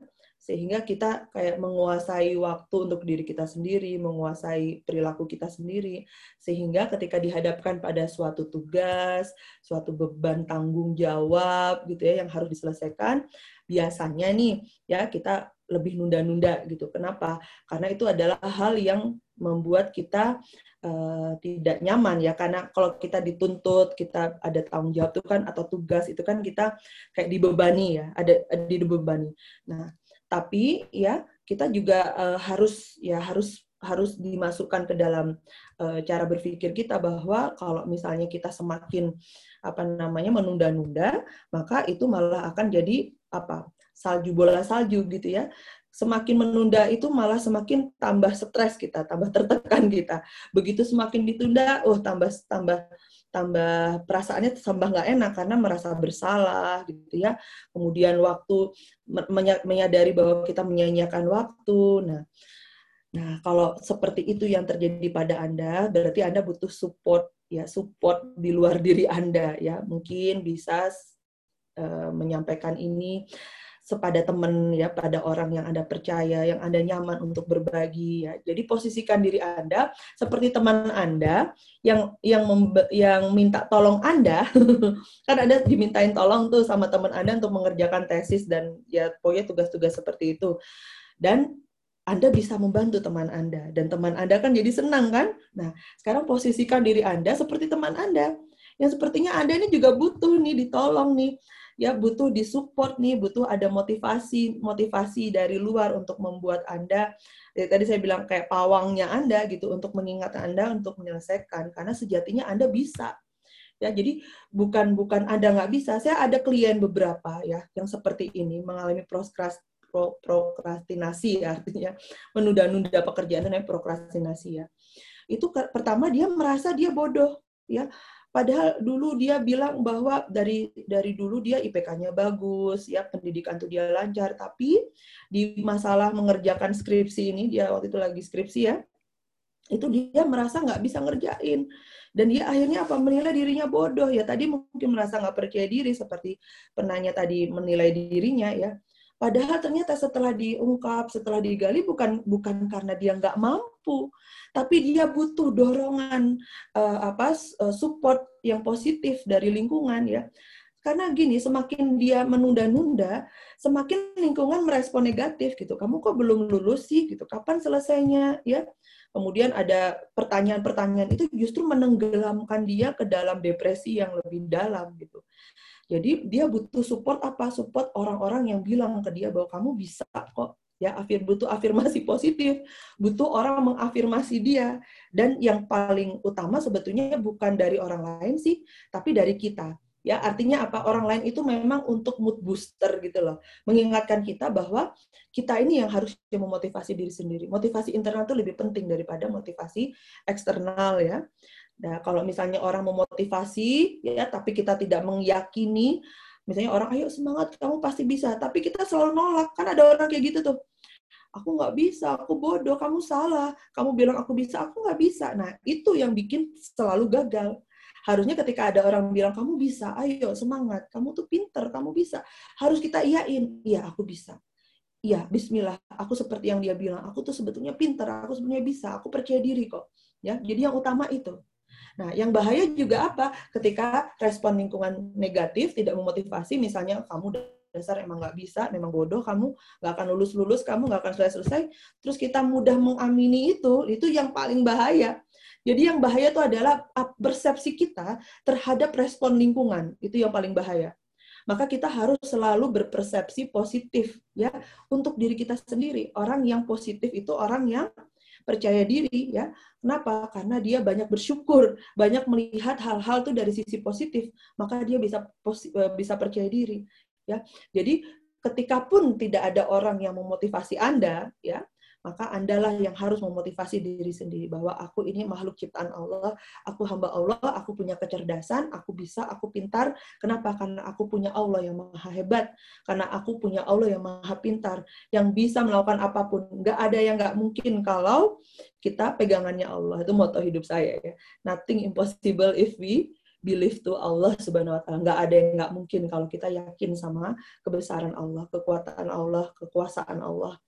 Sehingga kita kayak menguasai waktu untuk diri kita sendiri, menguasai perilaku kita sendiri, sehingga ketika dihadapkan pada suatu tugas, suatu beban tanggung jawab gitu ya yang harus diselesaikan, biasanya nih ya kita lebih nunda-nunda gitu. Kenapa? Karena itu adalah hal yang membuat kita uh, tidak nyaman ya karena kalau kita dituntut kita ada tanggung jawab itu kan atau tugas itu kan kita kayak dibebani ya, ada, ada dibebani. Nah, tapi ya kita juga uh, harus ya harus harus dimasukkan ke dalam uh, cara berpikir kita bahwa kalau misalnya kita semakin apa namanya menunda-nunda maka itu malah akan jadi apa salju bola salju gitu ya. Semakin menunda itu malah semakin tambah stres kita, tambah tertekan kita. Begitu semakin ditunda, oh tambah tambah tambah perasaannya tambah nggak enak karena merasa bersalah gitu ya. Kemudian waktu menyadari bahwa kita menyia-nyiakan waktu. Nah, nah kalau seperti itu yang terjadi pada Anda, berarti Anda butuh support ya, support di luar diri Anda ya. Mungkin bisa uh, menyampaikan ini kepada teman ya, pada orang yang Anda percaya, yang Anda nyaman untuk berbagi ya. Jadi posisikan diri Anda seperti teman Anda yang yang membe, yang minta tolong Anda. Kan Anda dimintain tolong tuh sama teman Anda untuk mengerjakan tesis dan ya pokoknya tugas-tugas seperti itu. Dan Anda bisa membantu teman Anda dan teman Anda kan jadi senang kan? Nah, sekarang posisikan diri Anda seperti teman Anda yang sepertinya Anda ini juga butuh nih ditolong nih. ya butuh disupport nih, butuh ada motivasi, motivasi dari luar untuk membuat Anda, ya tadi saya bilang kayak pawangnya Anda gitu, untuk mengingat Anda untuk menyelesaikan, karena sejatinya Anda bisa. Ya, jadi bukan bukan Anda nggak bisa. Saya ada klien beberapa ya yang seperti ini mengalami prokras, pro, prokrastinasi, ya, artinya menunda-nunda pekerjaan, namanya prokrastinasi ya. Itu pertama dia merasa dia bodoh ya. Padahal dulu dia bilang bahwa dari dari dulu dia I P K-nya bagus, ya pendidikan tuh dia lancar, tapi di masalah mengerjakan skripsi ini, dia waktu itu lagi skripsi ya, itu dia merasa nggak bisa ngerjain. Dan dia akhirnya apa? Menilai dirinya bodoh. Ya tadi mungkin merasa nggak percaya diri seperti penanya tadi menilai dirinya ya. Padahal ternyata setelah diungkap, setelah digali, bukan bukan karena dia nggak mampu, tapi dia butuh dorongan uh, apa support yang positif dari lingkungan ya. Karena gini, semakin dia menunda-nunda, semakin lingkungan merespon negatif gitu. Kamu kok belum lulus sih gitu? Kapan selesainya ya? Kemudian ada pertanyaan-pertanyaan itu justru menenggelamkan dia ke dalam depresi yang lebih dalam gitu. Jadi dia butuh support apa? Support orang-orang yang bilang ke dia bahwa kamu bisa kok. Ya, afir butuh afirmasi positif, butuh orang mengafirmasi dia. Dan yang paling utama sebetulnya bukan dari orang lain sih, tapi dari kita. Ya, artinya apa? Orang lain itu memang untuk mood booster gitu loh. Mengingatkan kita bahwa kita ini yang harus memotivasi diri sendiri. Motivasi internal itu lebih penting daripada motivasi eksternal ya. Nah, kalau misalnya orang memotivasi, ya, tapi kita tidak meyakini, misalnya orang, ayo semangat, kamu pasti bisa, tapi kita selalu nolak, kan ada orang kayak gitu tuh, aku nggak bisa, aku bodoh, kamu salah, kamu bilang aku bisa, aku nggak bisa. Nah, itu yang bikin selalu gagal. Harusnya ketika ada orang bilang, kamu bisa, ayo semangat, kamu tuh pinter, kamu bisa, harus kita iyain, iya, aku bisa. Iya, bismillah, aku seperti yang dia bilang, aku tuh sebetulnya pinter, aku sebetulnya bisa, aku percaya diri kok. Ya, jadi yang utama itu. Nah, yang bahaya juga apa? Ketika respon lingkungan negatif, tidak memotivasi, misalnya kamu dasar emang nggak bisa, memang bodoh, kamu nggak akan lulus-lulus, kamu nggak akan selesai-selesai, terus kita mudah mengamini itu, itu yang paling bahaya. Jadi yang bahaya itu adalah persepsi kita terhadap respon lingkungan, itu yang paling bahaya. Maka kita harus selalu berpersepsi positif, ya, untuk diri kita sendiri. Orang yang positif itu orang yang percaya diri ya. Kenapa? Karena dia banyak bersyukur, banyak melihat hal-hal tuh dari sisi positif, maka dia bisa bisa percaya diri ya. Jadi ketika pun tidak ada orang yang memotivasi Anda ya, maka Andalah yang harus memotivasi diri sendiri bahwa aku ini makhluk ciptaan Allah, aku hamba Allah, aku punya kecerdasan, aku bisa, aku pintar. Kenapa? Karena aku punya Allah yang maha hebat, karena aku punya Allah yang maha pintar, yang bisa melakukan apapun. Nggak ada yang nggak mungkin kalau kita pegangannya Allah. Itu moto hidup saya ya. Nothing impossible if we believe to Allah subhanahu wa ta'ala. Nggak ada yang nggak mungkin kalau kita yakin sama kebesaran Allah, kekuatan Allah, kekuasaan Allah.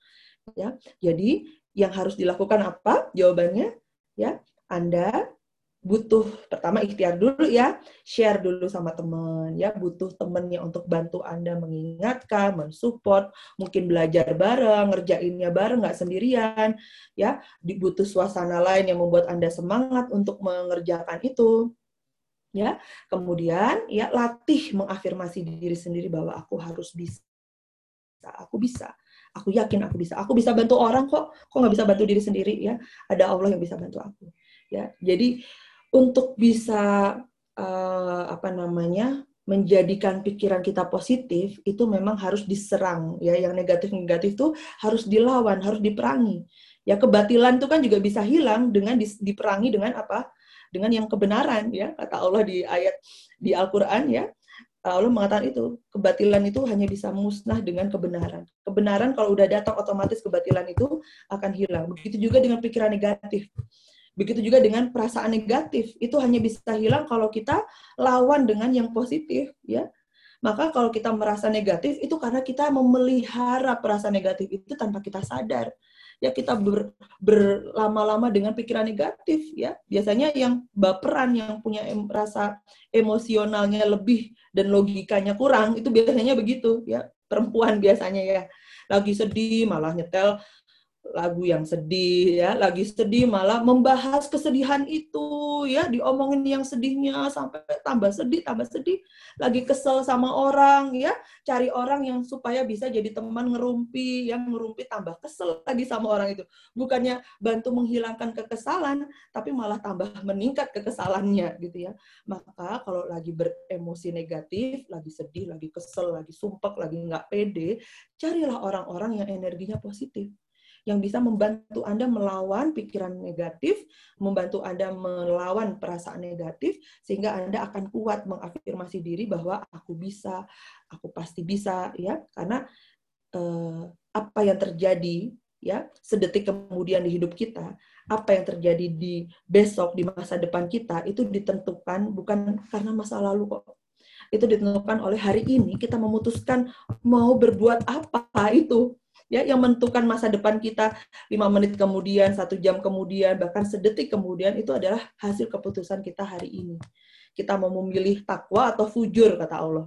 Ya, jadi yang harus dilakukan apa? Jawabannya ya, Anda butuh pertama ikhtiar dulu ya, share dulu sama teman ya, butuh temennya untuk bantu Anda mengingatkan, mensupport, mungkin belajar bareng, ngerjainnya bareng, nggak sendirian ya, butuh suasana lain yang membuat Anda semangat untuk mengerjakan itu. Ya, kemudian ya latih mengafirmasi diri sendiri bahwa aku harus bisa. Aku bisa. Aku yakin aku bisa. Aku bisa bantu orang kok. Kok nggak bisa bantu diri sendiri ya? Ada Allah yang bisa bantu aku. Ya, jadi untuk bisa uh, apa namanya menjadikan pikiran kita positif itu memang harus diserang ya. Yang negatif-negatif tuh harus dilawan, harus diperangi. Ya kebatilan tuh kan juga bisa hilang dengan di, diperangi dengan apa? Dengan yang kebenaran ya. Kata Allah di ayat di Al-Qur'an ya. Allah mengatakan itu, kebatilan itu hanya bisa musnah dengan kebenaran. Kebenaran kalau udah datang, otomatis kebatilan itu akan hilang. Begitu juga dengan pikiran negatif. Begitu juga dengan perasaan negatif. Itu hanya bisa hilang kalau kita lawan dengan yang positif. Ya. Maka kalau kita merasa negatif, itu karena kita memelihara perasaan negatif itu tanpa kita sadar. Ya, kita ber, berlama-lama dengan pikiran negatif ya. Biasanya yang baperan, yang punya em, rasa emosionalnya lebih dan logikanya kurang, itu biasanya begitu ya. Perempuan biasanya ya. Lagi sedih malah nyetel lagu yang sedih, ya lagi sedih malah membahas kesedihan itu, ya diomongin yang sedihnya sampai tambah sedih, tambah sedih, lagi kesel sama orang, ya cari orang yang supaya bisa jadi teman ngerumpi, yang ngerumpi tambah kesel lagi sama orang itu, bukannya bantu menghilangkan kekesalan, tapi malah tambah meningkat kekesalannya, gitu ya. Maka kalau lagi beremosi negatif, lagi sedih, lagi kesel, lagi sumpek, lagi nggak pede, carilah orang-orang yang energinya positif, yang bisa membantu Anda melawan pikiran negatif, membantu Anda melawan perasaan negatif, sehingga Anda akan kuat mengafirmasi diri bahwa aku bisa, aku pasti bisa, ya. Karena eh, apa yang terjadi, ya, sedetik kemudian di hidup kita, apa yang terjadi di besok, di masa depan kita, itu ditentukan bukan karena masa lalu kok. Itu ditentukan oleh hari ini, kita memutuskan mau berbuat apa itu. Ya, yang menentukan masa depan kita lima menit kemudian, satu jam kemudian, bahkan sedetik kemudian, itu adalah hasil keputusan kita hari ini. Kita mau memilih takwa atau fujur, kata Allah.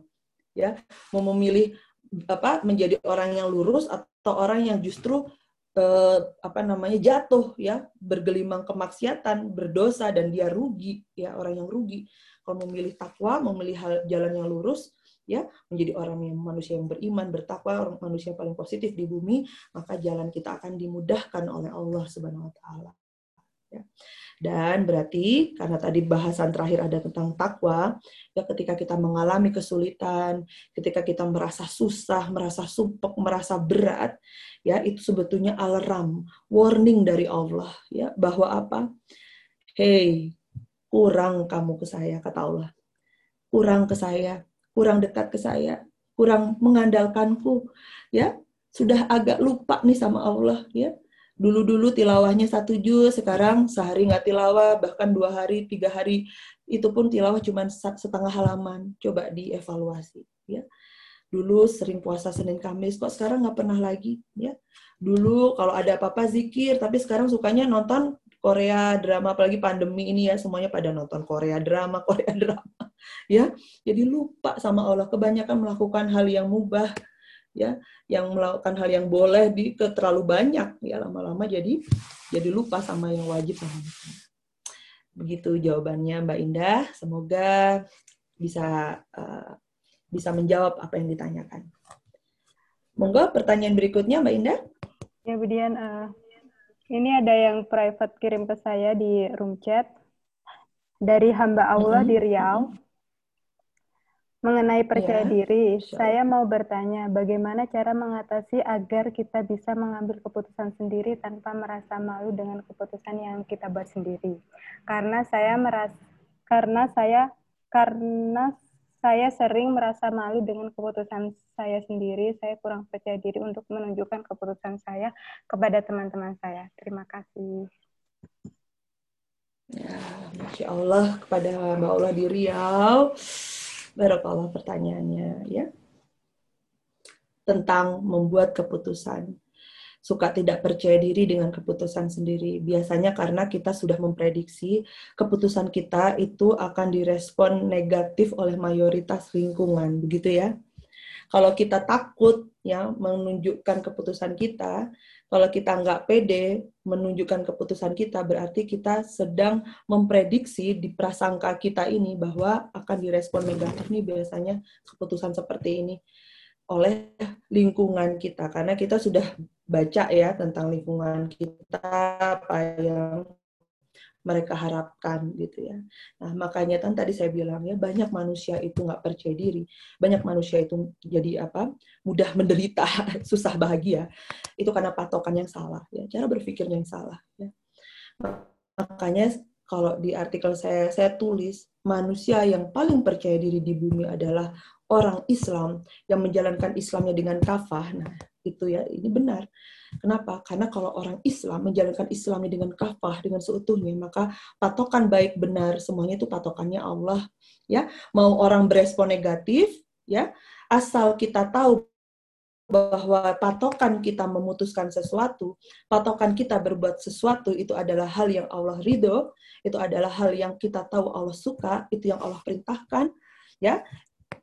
Ya, mau memilih apa, menjadi orang yang lurus atau orang yang justru eh, apa namanya jatuh, ya, bergelimang kemaksiatan, berdosa, dan dia rugi, ya, orang yang rugi. Kalau memilih takwa, memilih hal, jalan yang lurus, ya, menjadi orang yang manusia yang beriman, bertakwa, orang manusia paling positif di bumi, maka jalan kita akan dimudahkan oleh Allah Subhanahu wa taala. Ya. Dan berarti karena tadi bahasan terakhir ada tentang takwa, ya, ketika kita mengalami kesulitan, ketika kita merasa susah, merasa sumpek, merasa berat, ya, itu sebetulnya alarm, warning dari Allah, ya, bahwa apa? Hey, kurang kamu ke saya, kata Allah. Kurang ke saya. Kurang dekat ke saya, kurang mengandalkanku, ya sudah agak lupa nih sama Allah, ya dulu-dulu tilawahnya satu juz, sekarang sehari nggak tilawah, bahkan dua hari, tiga hari, itu pun tilawah cuma setengah halaman, coba dievaluasi, ya dulu sering puasa Senin Kamis, kok sekarang nggak pernah lagi, ya dulu kalau ada apa-apa zikir, tapi sekarang sukanya nonton Korea drama, apalagi pandemi ini ya semuanya pada nonton Korea drama, Korea drama, ya jadi lupa sama Allah, kebanyakan melakukan hal yang mubah, ya yang melakukan hal yang boleh di ke terlalu banyak, ya lama-lama jadi jadi lupa sama yang wajib. Begitu jawabannya Mbak Indah, semoga bisa uh, bisa menjawab apa yang ditanyakan. Monggo pertanyaan berikutnya Mbak Indah. Ya Bu Dian, uh... ini ada yang private kirim ke saya di room chat dari hamba Allah mm-hmm. di Riau. Mengenai percaya yeah. diri, sure. saya mau bertanya bagaimana cara mengatasi agar kita bisa mengambil keputusan sendiri tanpa merasa malu dengan keputusan yang kita buat sendiri. Karena saya merasa karena saya karena saya sering merasa malu dengan keputusan saya sendiri. Saya kurang percaya diri untuk menunjukkan keputusan saya kepada teman-teman saya. Terima kasih. Ya, Masya Allah, kepada Mbak Allah di Riau. Barakallah pertanyaannya, ya. Tentang membuat keputusan. Suka tidak percaya diri dengan keputusan sendiri. Biasanya karena kita sudah memprediksi keputusan kita itu akan direspon negatif oleh mayoritas lingkungan, begitu ya. Kalau kita takut ya menunjukkan keputusan kita, kalau kita nggak pede menunjukkan keputusan kita, berarti kita sedang memprediksi di prasangka kita ini bahwa akan direspon negatif nih biasanya keputusan seperti ini oleh lingkungan kita, karena kita sudah baca ya tentang lingkungan kita apa yang mereka harapkan gitu ya. Nah makanya kan tadi saya bilang ya banyak manusia itu nggak percaya diri, banyak manusia itu jadi apa mudah menderita, susah bahagia itu karena patokan yang salah, ya cara berpikirnya yang salah. Ya. Makanya kalau di artikel saya saya tulis manusia yang paling percaya diri di bumi adalah orang Islam yang menjalankan Islamnya dengan kafah, nah itu ya, ini benar. Kenapa? Karena kalau orang Islam menjalankan Islamnya dengan kafah, dengan seutuhnya, maka patokan baik benar semuanya itu patokannya Allah. Ya, mau orang berespon negatif, ya, asal kita tahu bahwa patokan kita memutuskan sesuatu, patokan kita berbuat sesuatu itu adalah hal yang Allah ridho, itu adalah hal yang kita tahu Allah suka, itu yang Allah perintahkan, ya.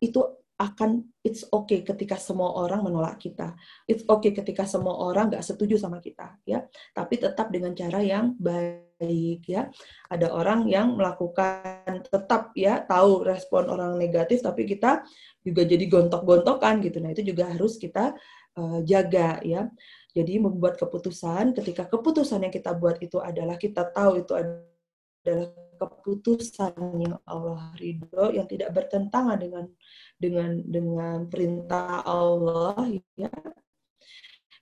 Itu akan it's okay ketika semua orang menolak kita, it's okay ketika semua orang nggak setuju sama kita, ya. Tapi tetap dengan cara yang baik, ya. Ada orang yang melakukan tetap, ya, tahu respon orang negatif, tapi kita juga jadi gontok-gontokan gitu. Nah itu juga harus kita uh, jaga, ya. Jadi membuat keputusan, ketika keputusan yang kita buat itu adalah kita tahu itu adalah keputusan yang Allah ridho, yang tidak bertentangan dengan dengan dengan perintah Allah, ya,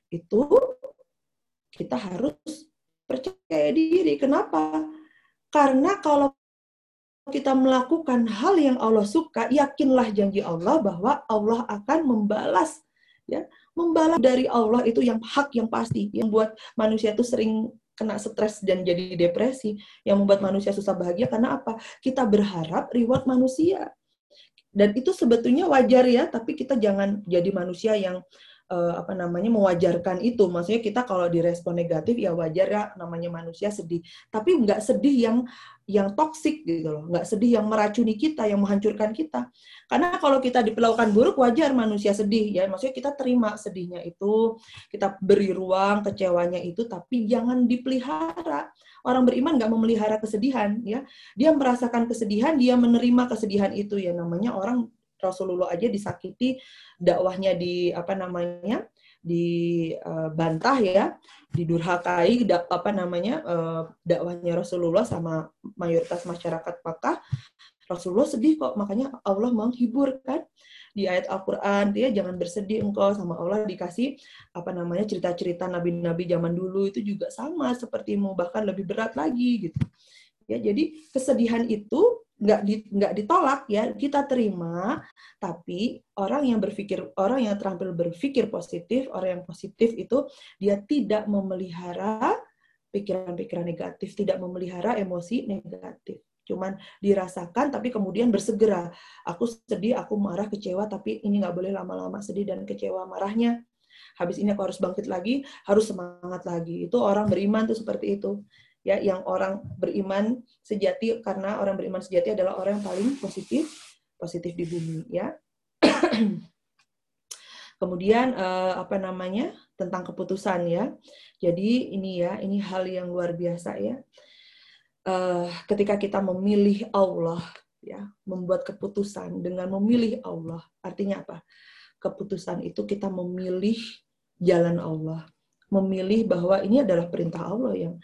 itu kita harus percaya diri. Kenapa? Karena kalau kita melakukan hal yang Allah suka, yakinlah janji Allah bahwa Allah akan membalas, ya, membalas dari Allah itu yang hak, yang pasti, yang buat manusia itu sering kena stres dan jadi depresi, yang membuat manusia susah bahagia. Karena apa? Kita berharap reward manusia. Dan itu sebetulnya wajar, ya, tapi kita jangan jadi manusia yang eh, apa namanya mewajarkan itu. Maksudnya kita kalau direspon negatif, ya wajar, ya, namanya manusia sedih. Tapi nggak sedih yang yang toksik gitu loh, nggak sedih yang meracuni kita, yang menghancurkan kita. Karena kalau kita diperlakukan buruk, wajar manusia sedih, ya. Maksudnya kita terima sedihnya itu, kita beri ruang kecewanya itu, tapi jangan dipelihara. Orang beriman nggak memelihara kesedihan, ya. Dia merasakan kesedihan, dia menerima kesedihan itu, ya. Namanya orang Rasulullah aja disakiti, dakwahnya di apa namanya dibantah, ya, didurhakai dak, apa namanya eh, dakwahnya Rasulullah sama mayoritas masyarakat Makkah. Rasulullah sedih kok, makanya Allah menghibur, kan, di ayat Al-Qur'an, dia jangan bersedih engkau sama Allah. Dikasih apa namanya cerita-cerita nabi-nabi zaman dulu itu juga sama sepertimu, bahkan lebih berat lagi gitu, ya. Jadi kesedihan itu nggak di, nggak ditolak, ya, kita terima. Tapi orang yang berpikir, orang yang terampil berpikir positif, orang yang positif itu dia tidak memelihara pikiran-pikiran negatif, tidak memelihara emosi negatif, cuman dirasakan tapi kemudian bersegera. Aku sedih, aku marah, kecewa, tapi ini nggak boleh lama-lama sedih dan kecewa marahnya. Habis ini aku harus bangkit lagi, harus semangat lagi. Itu orang beriman tuh seperti itu, ya. Yang orang beriman sejati, karena orang beriman sejati adalah orang yang paling positif positif di bumi, ya. Kemudian eh, apa namanya tentang keputusan, ya. Jadi ini, ya, ini hal yang luar biasa, ya. Eh, ketika kita memilih Allah, ya, membuat keputusan dengan memilih Allah, artinya apa? Keputusan itu kita memilih jalan Allah, memilih bahwa ini adalah perintah Allah yang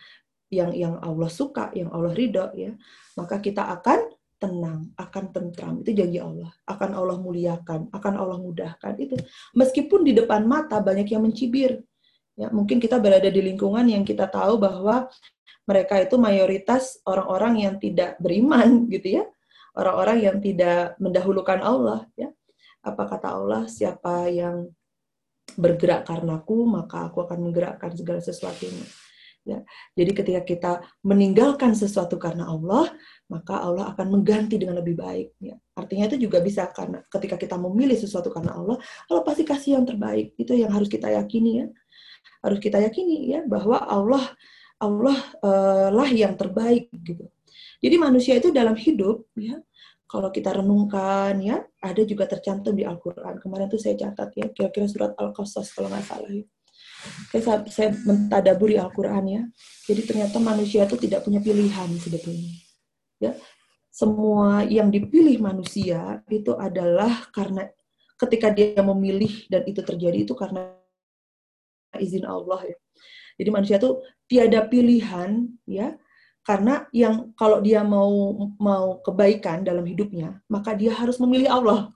yang yang Allah suka, yang Allah ridho, ya. Maka kita akan tenang, akan tentram. Itu janji Allah. Akan Allah muliakan, akan Allah mudahkan itu. Meskipun di depan mata banyak yang mencibir, ya, mungkin kita berada di lingkungan yang kita tahu bahwa mereka itu mayoritas orang-orang yang tidak beriman gitu, ya. Orang-orang yang tidak mendahulukan Allah, ya. Apa kata Allah? Siapa yang bergerak karenaku, maka aku akan menggerakkan segala sesuatunya. Ya, jadi ketika kita meninggalkan sesuatu karena Allah, maka Allah akan mengganti dengan lebih baik. Ya. Artinya itu juga bisa, karena ketika kita memilih sesuatu karena Allah, Allah pasti kasih yang terbaik. Itu yang harus kita yakini, ya. Harus kita yakini, ya, bahwa Allah Allah uh, lah yang terbaik gitu. Jadi manusia itu dalam hidup, ya, kalau kita renungkan, ya, ada juga tercantum di Al-Qur'an. Kemarin tuh saya catat, ya, kira-kira surat Al-Qasas kalau nggak salah, ya. Saya, saya mentadaburi Al-Qur'an, ya. Jadi ternyata manusia itu tidak punya pilihan sebetulnya, ya. Semua yang dipilih manusia itu adalah karena ketika dia memilih dan itu terjadi itu karena izin Allah, ya. Jadi manusia itu tiada pilihan, ya, karena yang kalau dia mau mau kebaikan dalam hidupnya, maka dia harus memilih Allah.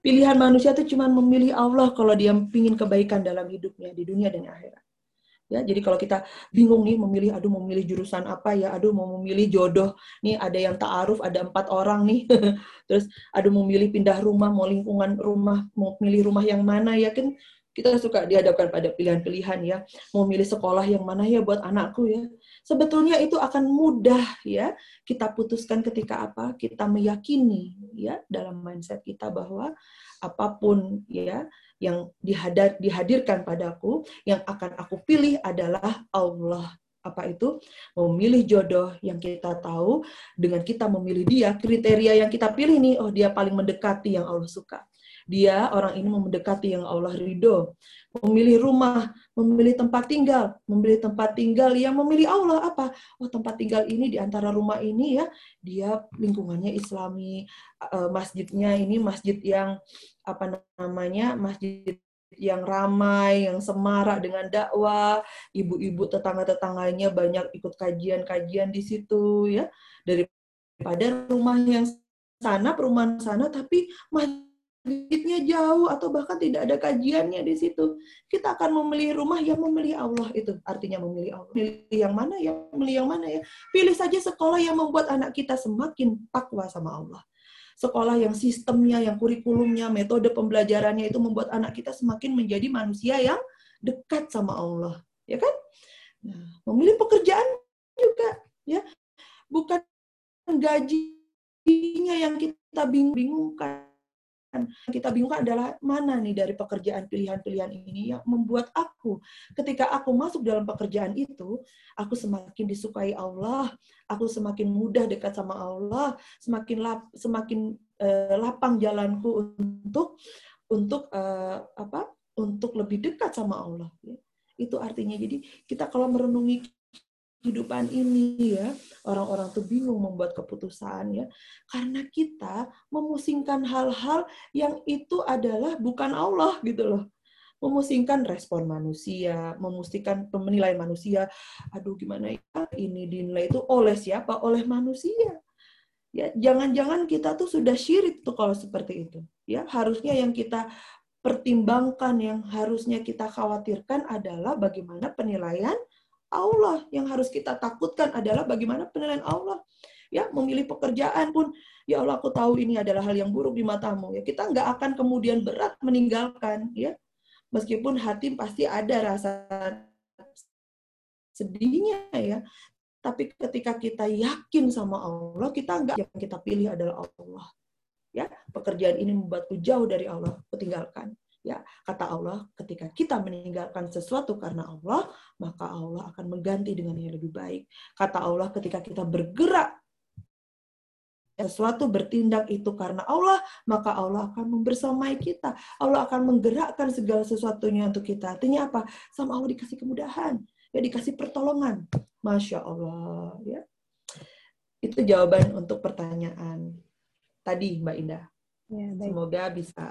Pilihan manusia itu cuma memilih Allah kalau dia ingin kebaikan dalam hidupnya di dunia dan akhirat. Ya, jadi kalau kita bingung nih memilih, aduh mau memilih jurusan apa ya, aduh mau memilih jodoh, nih ada yang ta'aruf, ada empat orang nih, terus aduh mau memilih pindah rumah, mau lingkungan rumah, mau milih rumah yang mana, ya kan kita suka dihadapkan pada pilihan-pilihan, ya, mau memilih sekolah yang mana ya buat anakku, ya. Sebetulnya itu akan mudah, ya, kita putuskan ketika apa? Kita meyakini, ya, dalam mindset kita bahwa apapun, ya, yang dihadir, dihadirkan padaku, yang akan aku pilih adalah Allah. apa itu memilih jodoh yang kita tahu. Dengan kita memilih dia, kriteria yang kita pilih nih, oh dia paling mendekati yang Allah suka, dia orang ini mendekati yang Allah ridho. Memilih rumah, memilih tempat tinggal, memilih tempat tinggal yang memilih Allah, apa, oh tempat tinggal ini di antara rumah ini ya, dia lingkungannya Islami, masjidnya ini masjid yang apa namanya, masjid yang ramai, yang semarak dengan dakwah, ibu-ibu tetangga-tetangganya banyak ikut kajian-kajian di situ ya, daripada rumah yang sana, perumahan sana, tapi masjidnya jauh atau bahkan tidak ada kajiannya di situ. Kita akan memilih rumah yang memilih Allah, itu artinya memilih Allah. Pilih yang mana ya, memilih yang mana ya. Pilih saja sekolah yang membuat anak kita semakin takwa sama Allah. Sekolah yang sistemnya, yang kurikulumnya, metode pembelajarannya itu membuat anak kita semakin menjadi manusia yang dekat sama Allah, ya kan? Nah, memilih pekerjaan juga, ya, bukan gajinya yang kita bingungkan. Kita bingungkan adalah mana nih dari pekerjaan pilihan-pilihan ini yang membuat aku, ketika aku masuk dalam pekerjaan itu, aku semakin disukai Allah, aku semakin mudah dekat sama Allah, semakin lap, semakin uh, lapang jalanku untuk untuk uh, apa? Untuk lebih dekat sama Allah. Itu artinya. Jadi kita kalau merenungi kehidupan ini ya, orang-orang tuh bingung membuat keputusan ya, karena kita memusingkan hal-hal yang itu adalah bukan Allah gitu loh. Memusingkan respon manusia, memusingkan penilaian manusia. Aduh gimana ya, ini dinilai itu oleh siapa? Oleh manusia. Ya, jangan-jangan kita tuh sudah syirik tuh kalau seperti itu. Ya, harusnya yang kita pertimbangkan, yang harusnya kita khawatirkan adalah bagaimana penilaian Allah. Yang harus kita takutkan adalah bagaimana penilaian Allah. Ya, memilih pekerjaan pun, ya Allah aku tahu ini adalah hal yang buruk di matamu. Ya, kita nggak akan kemudian berat meninggalkan. Ya, meskipun hati pasti ada rasa sedihnya ya. Tapi ketika kita yakin sama Allah, kita nggak, yang kita pilih adalah Allah. Ya, pekerjaan ini membuatku jauh dari Allah, aku tinggalkan. Ya, kata Allah, ketika kita meninggalkan sesuatu karena Allah, maka Allah akan mengganti dengan yang lebih baik. Kata Allah, ketika kita bergerak, sesuatu bertindak itu karena Allah, maka Allah akan membersamai kita. Allah akan menggerakkan segala sesuatunya untuk kita. Artinya apa? Sama Allah dikasih kemudahan, ya dikasih pertolongan. Masya Allah. Ya. Itu jawaban untuk pertanyaan tadi, Mbak Indah. Ya, baik. Semoga bisa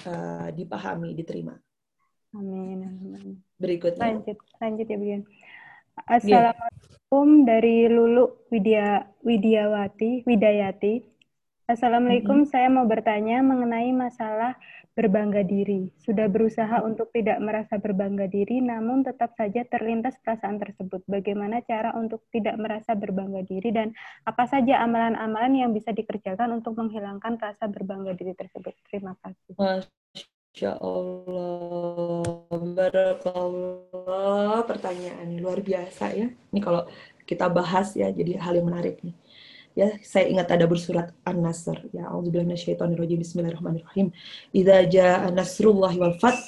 Uh, dipahami, diterima. Amin. Amin. Berikutnya. Lanjut, lanjut ya, Bian. Assalamualaikum yeah. Dari Lulu Widya, Widyawati, Widayati. Assalamualaikum, mm-hmm. Saya mau bertanya mengenai masalah berbangga diri. Sudah berusaha mm-hmm. untuk tidak merasa berbangga diri, namun tetap saja terlintas perasaan tersebut. Bagaimana cara untuk tidak merasa berbangga diri dan apa saja amalan-amalan yang bisa dikerjakan untuk menghilangkan rasa berbangga diri tersebut? Terima kasih. Masya Allah, barakallah, pertanyaan luar biasa ya. Ini kalau kita bahas ya, jadi hal yang menarik nih. Ya, saya ingat ada bersurat An-Nasr. Ya, auzubillahi minasyaitonirrajim. Bismillahirrahmanirrahim. Idza jaa nasrullahi wal fath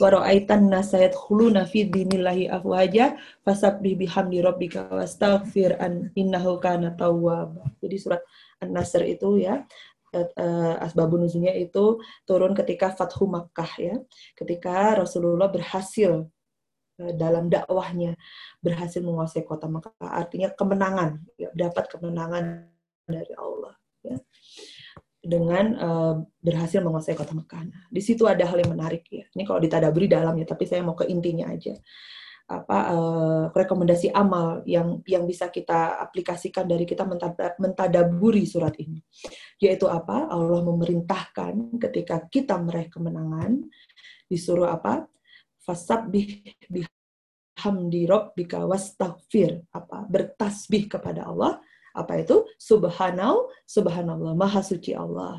wa ra'aitan nas yadkhuluna fi dinillahi afwaja fasabbih bihamdi rabbika wastaghfir an innahu kana tawwab. Jadi surat An-Nasr itu ya, asbabun nuzulnya itu turun ketika Fathu Makkah ya. Ketika Rasulullah berhasil dalam dakwahnya, berhasil menguasai kota Makkah, artinya kemenangan ya, dapat kemenangan dari Allah ya, dengan uh, berhasil menguasai kota Makkah. Nah, di situ ada hal yang menarik ya, ini kalau ditadaburi dalamnya, tapi saya mau ke intinya aja. Apa uh, rekomendasi amal yang yang bisa kita aplikasikan dari kita mentadaburi surat ini, yaitu apa? Allah memerintahkan ketika kita meraih kemenangan, disuruh apa? Fasabbih bihamdi rabbika wastaghfir, apa, bertasbih kepada Allah, apa itu subhanallah, subhanallah, maha suci Allah,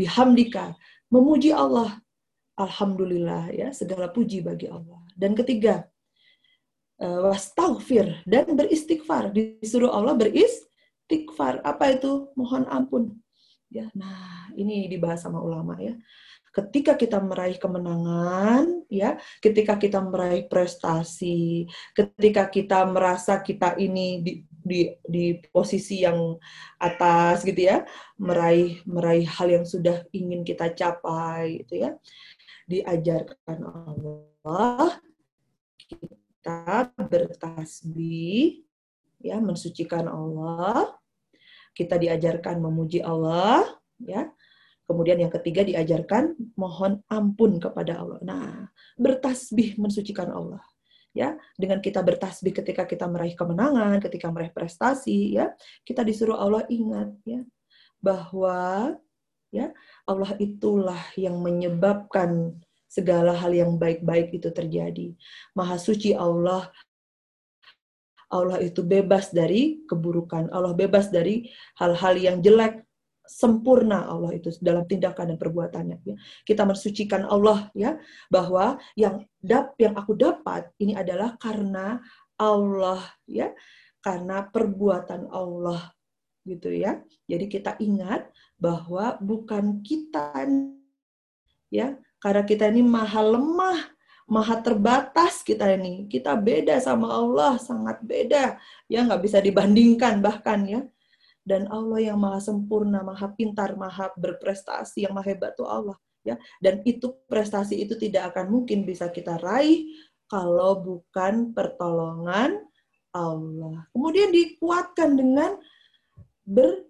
bihamdika, memuji Allah, alhamdulillah ya, segala puji bagi Allah. Dan ketiga, wastaghfir, dan beristighfar, disuruh Allah beristighfar, apa itu, mohon ampun ya. Nah, ini dibahas sama ulama ya, Ketika kita meraih kemenangan, ya, ketika kita meraih prestasi, ketika kita merasa kita ini di, di, di posisi yang atas, gitu ya, meraih meraih hal yang sudah ingin kita capai, gitu ya, diajarkan Allah kita bertasbih, ya, mensucikan Allah, kita diajarkan memuji Allah, ya. Kemudian yang ketiga diajarkan mohon ampun kepada Allah. Nah, bertasbih mensucikan Allah, ya. Dengan kita bertasbih ketika kita meraih kemenangan, ketika meraih prestasi, ya, kita disuruh Allah ingat, ya, bahwa, ya, Allah itulah yang menyebabkan segala hal yang baik-baik itu terjadi. Maha suci Allah. Allah itu bebas dari keburukan. Allah bebas dari hal-hal yang jelek. Sempurna Allah itu dalam tindakan dan perbuatannya. Ya. Kita mensucikan Allah, ya, bahwa yang dap yang aku dapat ini adalah karena Allah, ya, karena perbuatan Allah, gitu ya. Jadi kita ingat bahwa bukan kita, ya, karena kita ini maha lemah, maha terbatas kita ini. Kita beda sama Allah, sangat beda, ya, nggak bisa dibandingkan bahkan, ya. Dan Allah yang maha sempurna, maha pintar, maha berprestasi, yang maha hebat itu Allah, ya. Dan itu prestasi itu tidak akan mungkin bisa kita raih kalau bukan pertolongan Allah. Kemudian dikuatkan dengan ber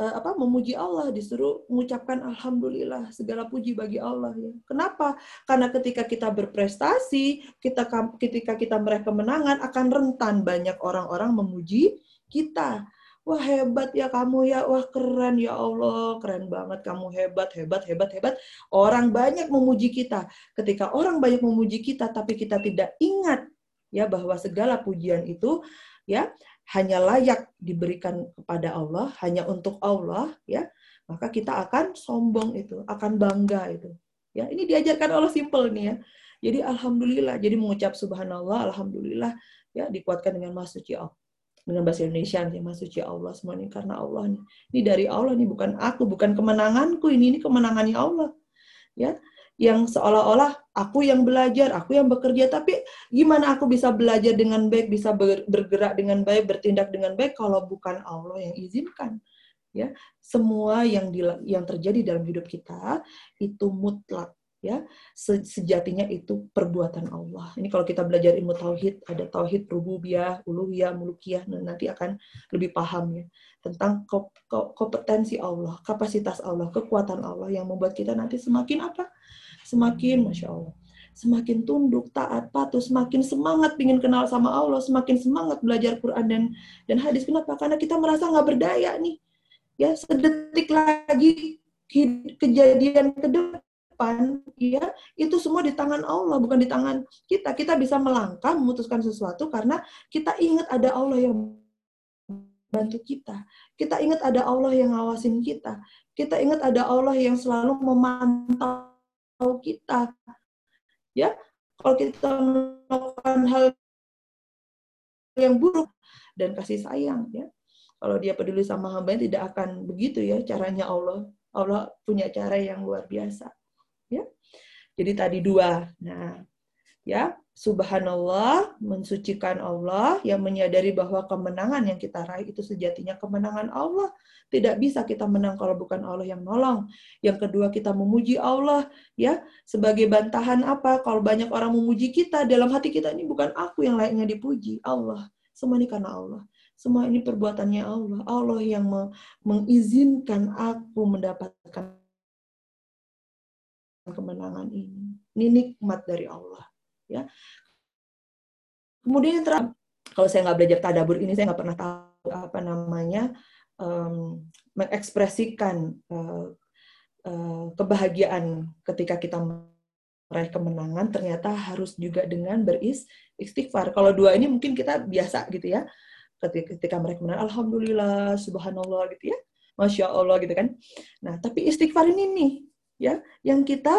eh, apa memuji Allah, disuruh mengucapkan alhamdulillah, segala puji bagi Allah, ya. Kenapa? Karena ketika kita berprestasi, kita ketika kita meraih kemenangan akan rentan banyak orang-orang memuji kita. Wah, hebat ya kamu ya, wah keren ya Allah, keren banget kamu, hebat, hebat, hebat, hebat. Orang banyak memuji kita. Ketika orang banyak memuji kita, tapi kita tidak ingat, ya, bahwa segala pujian itu, ya, hanya layak diberikan kepada Allah, hanya untuk Allah, ya, maka kita akan sombong itu, akan bangga itu. Ya, ini diajarkan Allah, simple nih, ya. Jadi alhamdulillah, jadi mengucap subhanallah, alhamdulillah, ya, dikuatkan dengan maha suci Allah. Dengan bahasa Indonesia, ya, Maha Suci Allah, semua ini karena Allah. Ini dari Allah, ini bukan aku, bukan kemenanganku, ini ini kemenangannya Allah. Ya, yang seolah-olah aku yang belajar, aku yang bekerja, tapi gimana aku bisa belajar dengan baik, bisa bergerak dengan baik, bertindak dengan baik kalau bukan Allah yang izinkan. Ya, semua yang di, yang terjadi dalam hidup kita itu mutlak, ya, sejatinya itu perbuatan Allah. Ini kalau kita belajar ilmu tauhid, ada tauhid rububiyah, uluhiyah, mulukiyah, nanti akan lebih paham, ya, tentang kompetensi Allah, kapasitas Allah, kekuatan Allah yang membuat kita nanti semakin apa? Semakin, Masya Allah, semakin tunduk, taat, patuh, semakin semangat ingin kenal sama Allah, semakin semangat belajar Quran dan dan hadis. Kenapa? Karena kita merasa nggak berdaya nih, ya, sedetik lagi kejadian ke depan, ya, itu semua di tangan Allah, bukan di tangan kita. Kita bisa melangkah, memutuskan sesuatu karena kita ingat ada Allah yang bantu kita. Kita ingat ada Allah yang ngawasin kita. Kita ingat ada Allah yang selalu memantau kita. Ya, kalau kita melakukan hal yang buruk, dan kasih sayang, ya. Kalau dia peduli sama hambanya, tidak akan begitu, ya, caranya Allah. Allah punya cara yang luar biasa. Ya. Jadi tadi dua. Nah, ya, subhanallah, mensucikan Allah, yang menyadari bahwa kemenangan yang kita raih itu sejatinya kemenangan Allah. Tidak bisa kita menang kalau bukan Allah yang nolong. Yang kedua, kita memuji Allah, ya, sebagai bantahan apa? Kalau banyak orang memuji kita, dalam hati kita ini bukan aku yang layaknya dipuji, Allah. Semua ini karena Allah. Semua ini perbuatannya Allah. Allah yang mengizinkan aku mendapatkan kemenangan ini. Ini nikmat dari Allah, ya. Kemudian yang terakhir, kalau saya nggak belajar tadabur ini, saya nggak pernah tahu apa namanya um, mengekspresikan uh, uh, kebahagiaan ketika kita meraih kemenangan. Ternyata harus juga dengan beristighfar. Kalau dua ini mungkin kita biasa gitu, ya. Ketika meraih kemenangan, alhamdulillah, subhanallah, gitu ya, masya Allah, gitu kan. Nah, tapi istighfar ini nih, ya, yang kita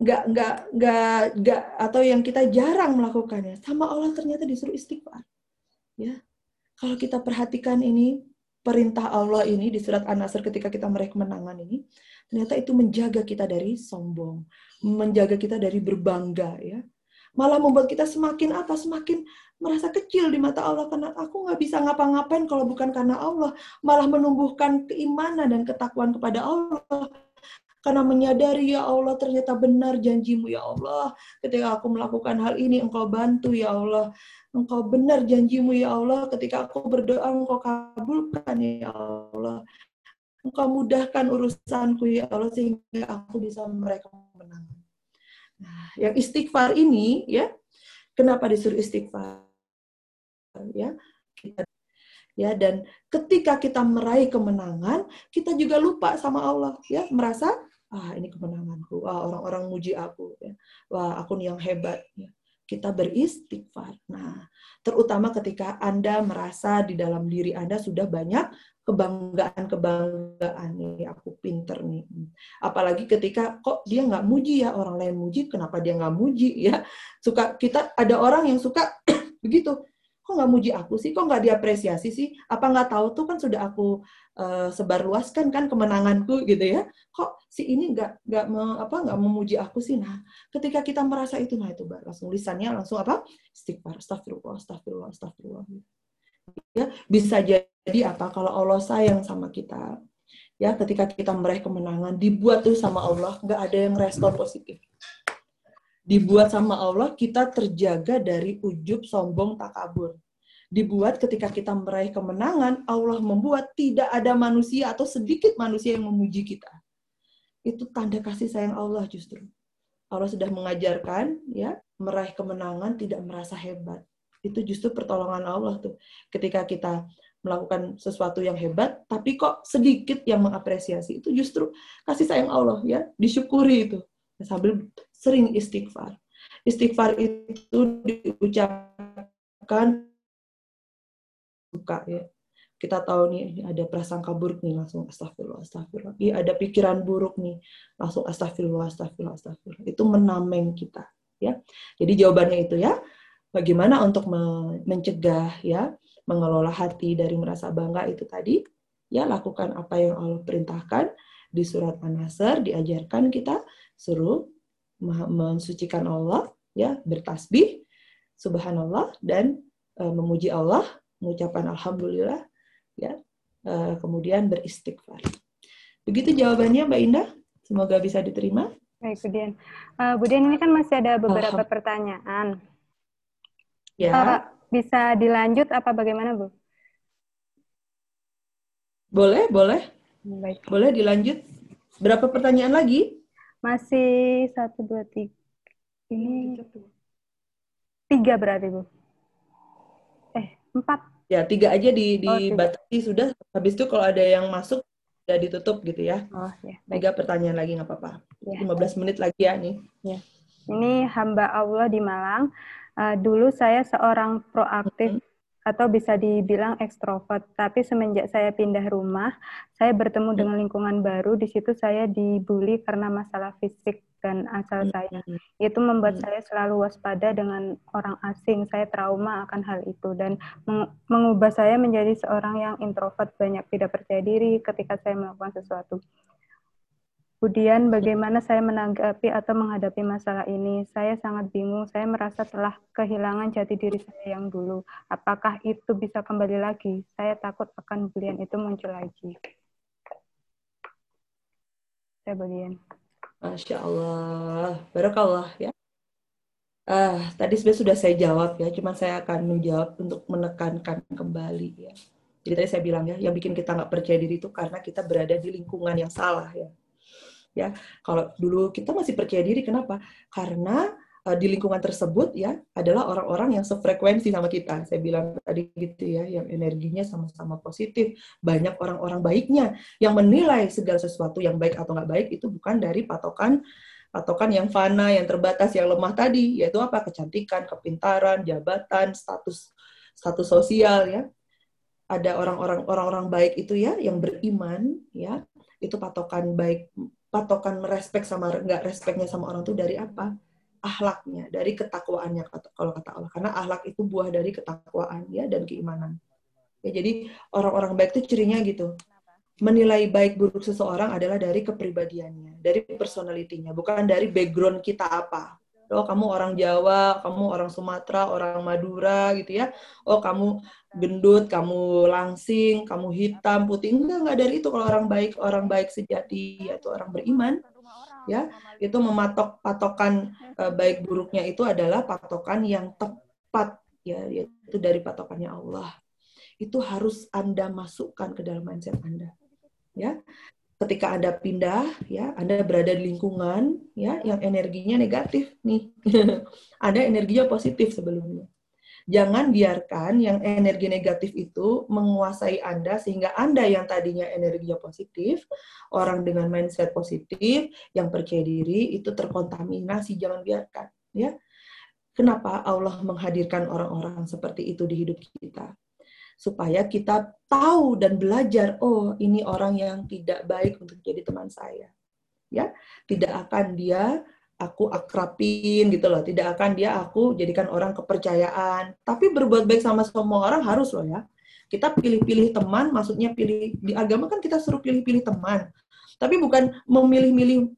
nggak nggak nggak nggak atau yang kita jarang melakukannya, sama Allah ternyata disuruh istighfar, ya. Kalau kita perhatikan ini, perintah Allah ini di surat An-Nasr ketika kita meraih kemenangan ini, ternyata itu menjaga kita dari sombong, menjaga kita dari berbangga, ya. Malah membuat kita semakin atas, semakin merasa kecil di mata Allah, karena aku nggak bisa ngapa-ngapain kalau bukan karena Allah. Malah menumbuhkan keimanan dan ketakwaan kepada Allah, karena menyadari, ya Allah, ternyata benar janjimu, ya Allah. Ketika aku melakukan hal ini, Engkau bantu, ya Allah. Engkau benar janjimu, ya Allah. Ketika aku berdoa, Engkau kabulkan, ya Allah. Engkau mudahkan urusanku, ya Allah, sehingga aku bisa meraih kemenangan. Nah, yang istighfar ini, ya, kenapa disuruh istighfar? Ya, kita Ya, dan ketika kita meraih kemenangan, kita juga lupa sama Allah, ya, merasa, ah, ini kemenanganku, ah, orang-orang muji aku, ya. Wah, aku nih yang hebat, ya. Kita beristighfar. Nah, terutama ketika Anda merasa di dalam diri Anda sudah banyak kebanggaan-kebanggaan, nih, aku pinter nih. Apalagi ketika kok dia nggak muji, ya, orang lain muji, kenapa dia nggak muji, ya. Suka, kita ada orang yang suka begitu. Kok nggak muji aku sih? Kok nggak diapresiasi sih? Apa nggak tahu tuh kan sudah aku uh, sebarluaskan kan kemenanganku gitu ya? Kok si ini nggak nggak me, apa nggak memuji aku sih? Nah, ketika kita merasa itu, nah itu langsung lisannya langsung apa? Istighfar, astagfirullah, astagfirullah, astagfirullah. Ya, bisa jadi apa kalau Allah sayang sama kita? Ya, ketika kita meraih kemenangan, dibuat tuh sama Allah, nggak ada yang respon positif. Dibuat sama Allah, kita terjaga dari ujub, sombong, takabur. Dibuat ketika kita meraih kemenangan, Allah membuat tidak ada manusia atau sedikit manusia yang memuji kita. Itu tanda kasih sayang Allah justru. Allah sudah mengajarkan, ya, meraih kemenangan tidak merasa hebat. Itu justru pertolongan Allah tuh. Ketika kita melakukan sesuatu yang hebat, tapi kok sedikit yang mengapresiasi. Itu justru kasih sayang Allah, ya, disyukuri itu. Sambil sering istighfar. Istighfar itu diucapkan buka, ya. Kita tahu nih ada prasangka buruk nih, langsung astagfirullah, astagfirullah. Iya, ada pikiran buruk nih, langsung astagfirullah, astagfirullah, astagfirullah. Itu menameng kita, ya. Jadi jawabannya itu, ya. Bagaimana untuk mencegah, ya, mengelola hati dari merasa bangga itu tadi, ya, lakukan apa yang Allah perintahkan di surat An-Nasr, diajarkan kita suruh mensucikan Allah, ya, bertasbih subhanallah dan e, memuji Allah, mengucapkan alhamdulillah, ya, e, kemudian beristighfar. Begitu jawabannya, Mbak Indah, semoga bisa diterima. Baik, Bu Dian. Uh, Bu Dian, ini kan masih ada beberapa Alham. pertanyaan, ya. Uh, bisa dilanjut apa bagaimana, Bu? Boleh, boleh. Baik. Boleh dilanjut. Berapa pertanyaan lagi? Masih satu, dua, tiga. Ini tiga berarti, Bu. Eh, empat. Ya, tiga aja di, dibatasi, oh, sudah. Habis itu kalau ada yang masuk, sudah ditutup gitu ya. Oh, ya. Baik. Tiga pertanyaan lagi, nggak apa-apa. Ya. lima belas menit lagi ya, nih. Ya. Ini hamba Allah di Malang. Uh, dulu saya seorang proaktif, mm-hmm, atau bisa dibilang ekstrovert, tapi semenjak saya pindah rumah, saya bertemu dengan lingkungan baru, di situ saya dibully karena masalah fisik dan asal saya. Itu membuat saya selalu waspada dengan orang asing, saya trauma akan hal itu, dan mengubah saya menjadi seorang yang introvert, banyak tidak percaya diri ketika saya melakukan sesuatu. Kemudian bagaimana saya menanggapi atau menghadapi masalah ini? Saya sangat bingung, saya merasa telah kehilangan jati diri saya yang dulu. Apakah itu bisa kembali lagi? Saya takut akan bulian itu muncul lagi. Saya bulian. Masya Allah. Barakallah, ya. Ah, tadi sebenarnya sudah saya jawab, ya. Cuma saya akan menjawab untuk menekankan kembali, ya. Jadi tadi saya bilang, ya, yang bikin kita nggak percaya diri itu karena kita berada di lingkungan yang salah, ya. Ya, kalau dulu kita masih percaya diri, kenapa? Karena uh, di lingkungan tersebut, ya, adalah orang-orang yang sefrekuensi sama kita. Saya bilang tadi gitu, ya, yang energinya sama-sama positif, banyak orang-orang baiknya yang menilai segala sesuatu yang baik atau nggak baik itu bukan dari patokan patokan yang fana, yang terbatas, yang lemah tadi, yaitu apa? Kecantikan, kepintaran, jabatan, status status sosial, ya. Ada orang-orang orang-orang baik itu, ya, yang beriman, ya, itu patokan baik. Patokan merespek sama nggak respeknya sama orang itu dari apa? Ahlaknya, dari ketakwaannya, kalau kata Allah. Karena ahlak itu buah dari ketakwaan, ya, dan keimanan. Ya, jadi orang-orang baik itu cirinya gitu. Menilai baik buruk seseorang adalah dari kepribadiannya, dari personalitinya, bukan dari background kita apa. Oh, kamu orang Jawa, kamu orang Sumatera, orang Madura gitu ya. Oh, kamu gendut, kamu langsing, kamu hitam, putih. Enggak, enggak dari itu kalau orang baik, orang baik sejati atau orang beriman. Ya, itu mematok patokan eh, baik buruknya itu adalah patokan yang tepat ya, yaitu dari patokannya Allah. Itu harus Anda masukkan ke dalam mindset Anda. Ya. Ketika Anda pindah ya, Anda berada di lingkungan ya yang energinya negatif nih. Anda energinya positif sebelumnya. Jangan biarkan yang energi negatif itu menguasai Anda sehingga Anda yang tadinya energinya positif, orang dengan mindset positif, yang percaya diri itu terkontaminasi, jangan biarkan ya. Kenapa Allah menghadirkan orang-orang seperti itu di hidup kita? Supaya kita tahu dan belajar, oh ini orang yang tidak baik untuk jadi teman saya. Ya, tidak akan dia aku akrapin gitu loh, tidak akan dia aku jadikan orang kepercayaan. Tapi berbuat baik sama semua orang harus loh ya. Kita pilih-pilih teman, maksudnya pilih di agama kan kita suruh pilih-pilih teman. Tapi bukan memilih-milih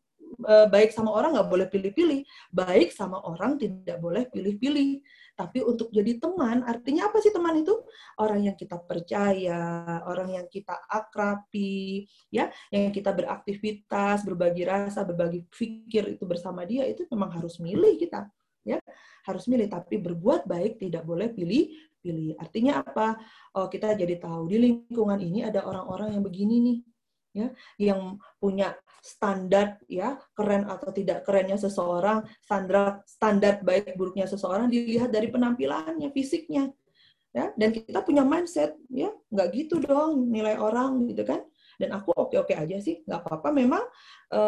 baik sama orang nggak boleh pilih-pilih, baik sama orang tidak boleh pilih-pilih. Tapi untuk jadi teman, artinya apa sih teman itu? Orang yang kita percaya, orang yang kita akrabi, ya, yang kita beraktivitas, berbagi rasa, berbagi pikir itu bersama dia, itu memang harus milih kita, ya, harus milih. Tapi berbuat baik tidak boleh pilih-pilih. Artinya apa? Oh, kita jadi tahu di lingkungan ini ada orang-orang yang begini nih, ya, yang punya standar ya keren atau tidak kerennya seseorang, standar standar baik buruknya seseorang dilihat dari penampilannya, fisiknya, ya. Dan kita punya mindset ya nggak gitu dong nilai orang gitu kan. Dan aku oke-oke aja sih, nggak apa-apa. Memang e,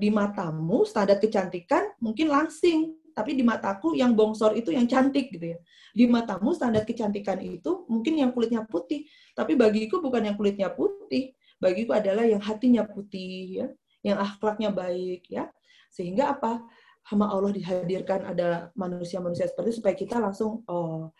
di matamu standar kecantikan mungkin langsing, tapi di mataku yang bongsor itu yang cantik gitu ya. Di matamu standar kecantikan itu mungkin yang kulitnya putih, tapi bagiku bukan yang kulitnya putih. Bagiku adalah yang hatinya putih, ya, yang akhlaknya baik, ya. Sehingga apa? Sama Allah dihadirkan ada manusia-manusia seperti itu supaya kita langsung, oh,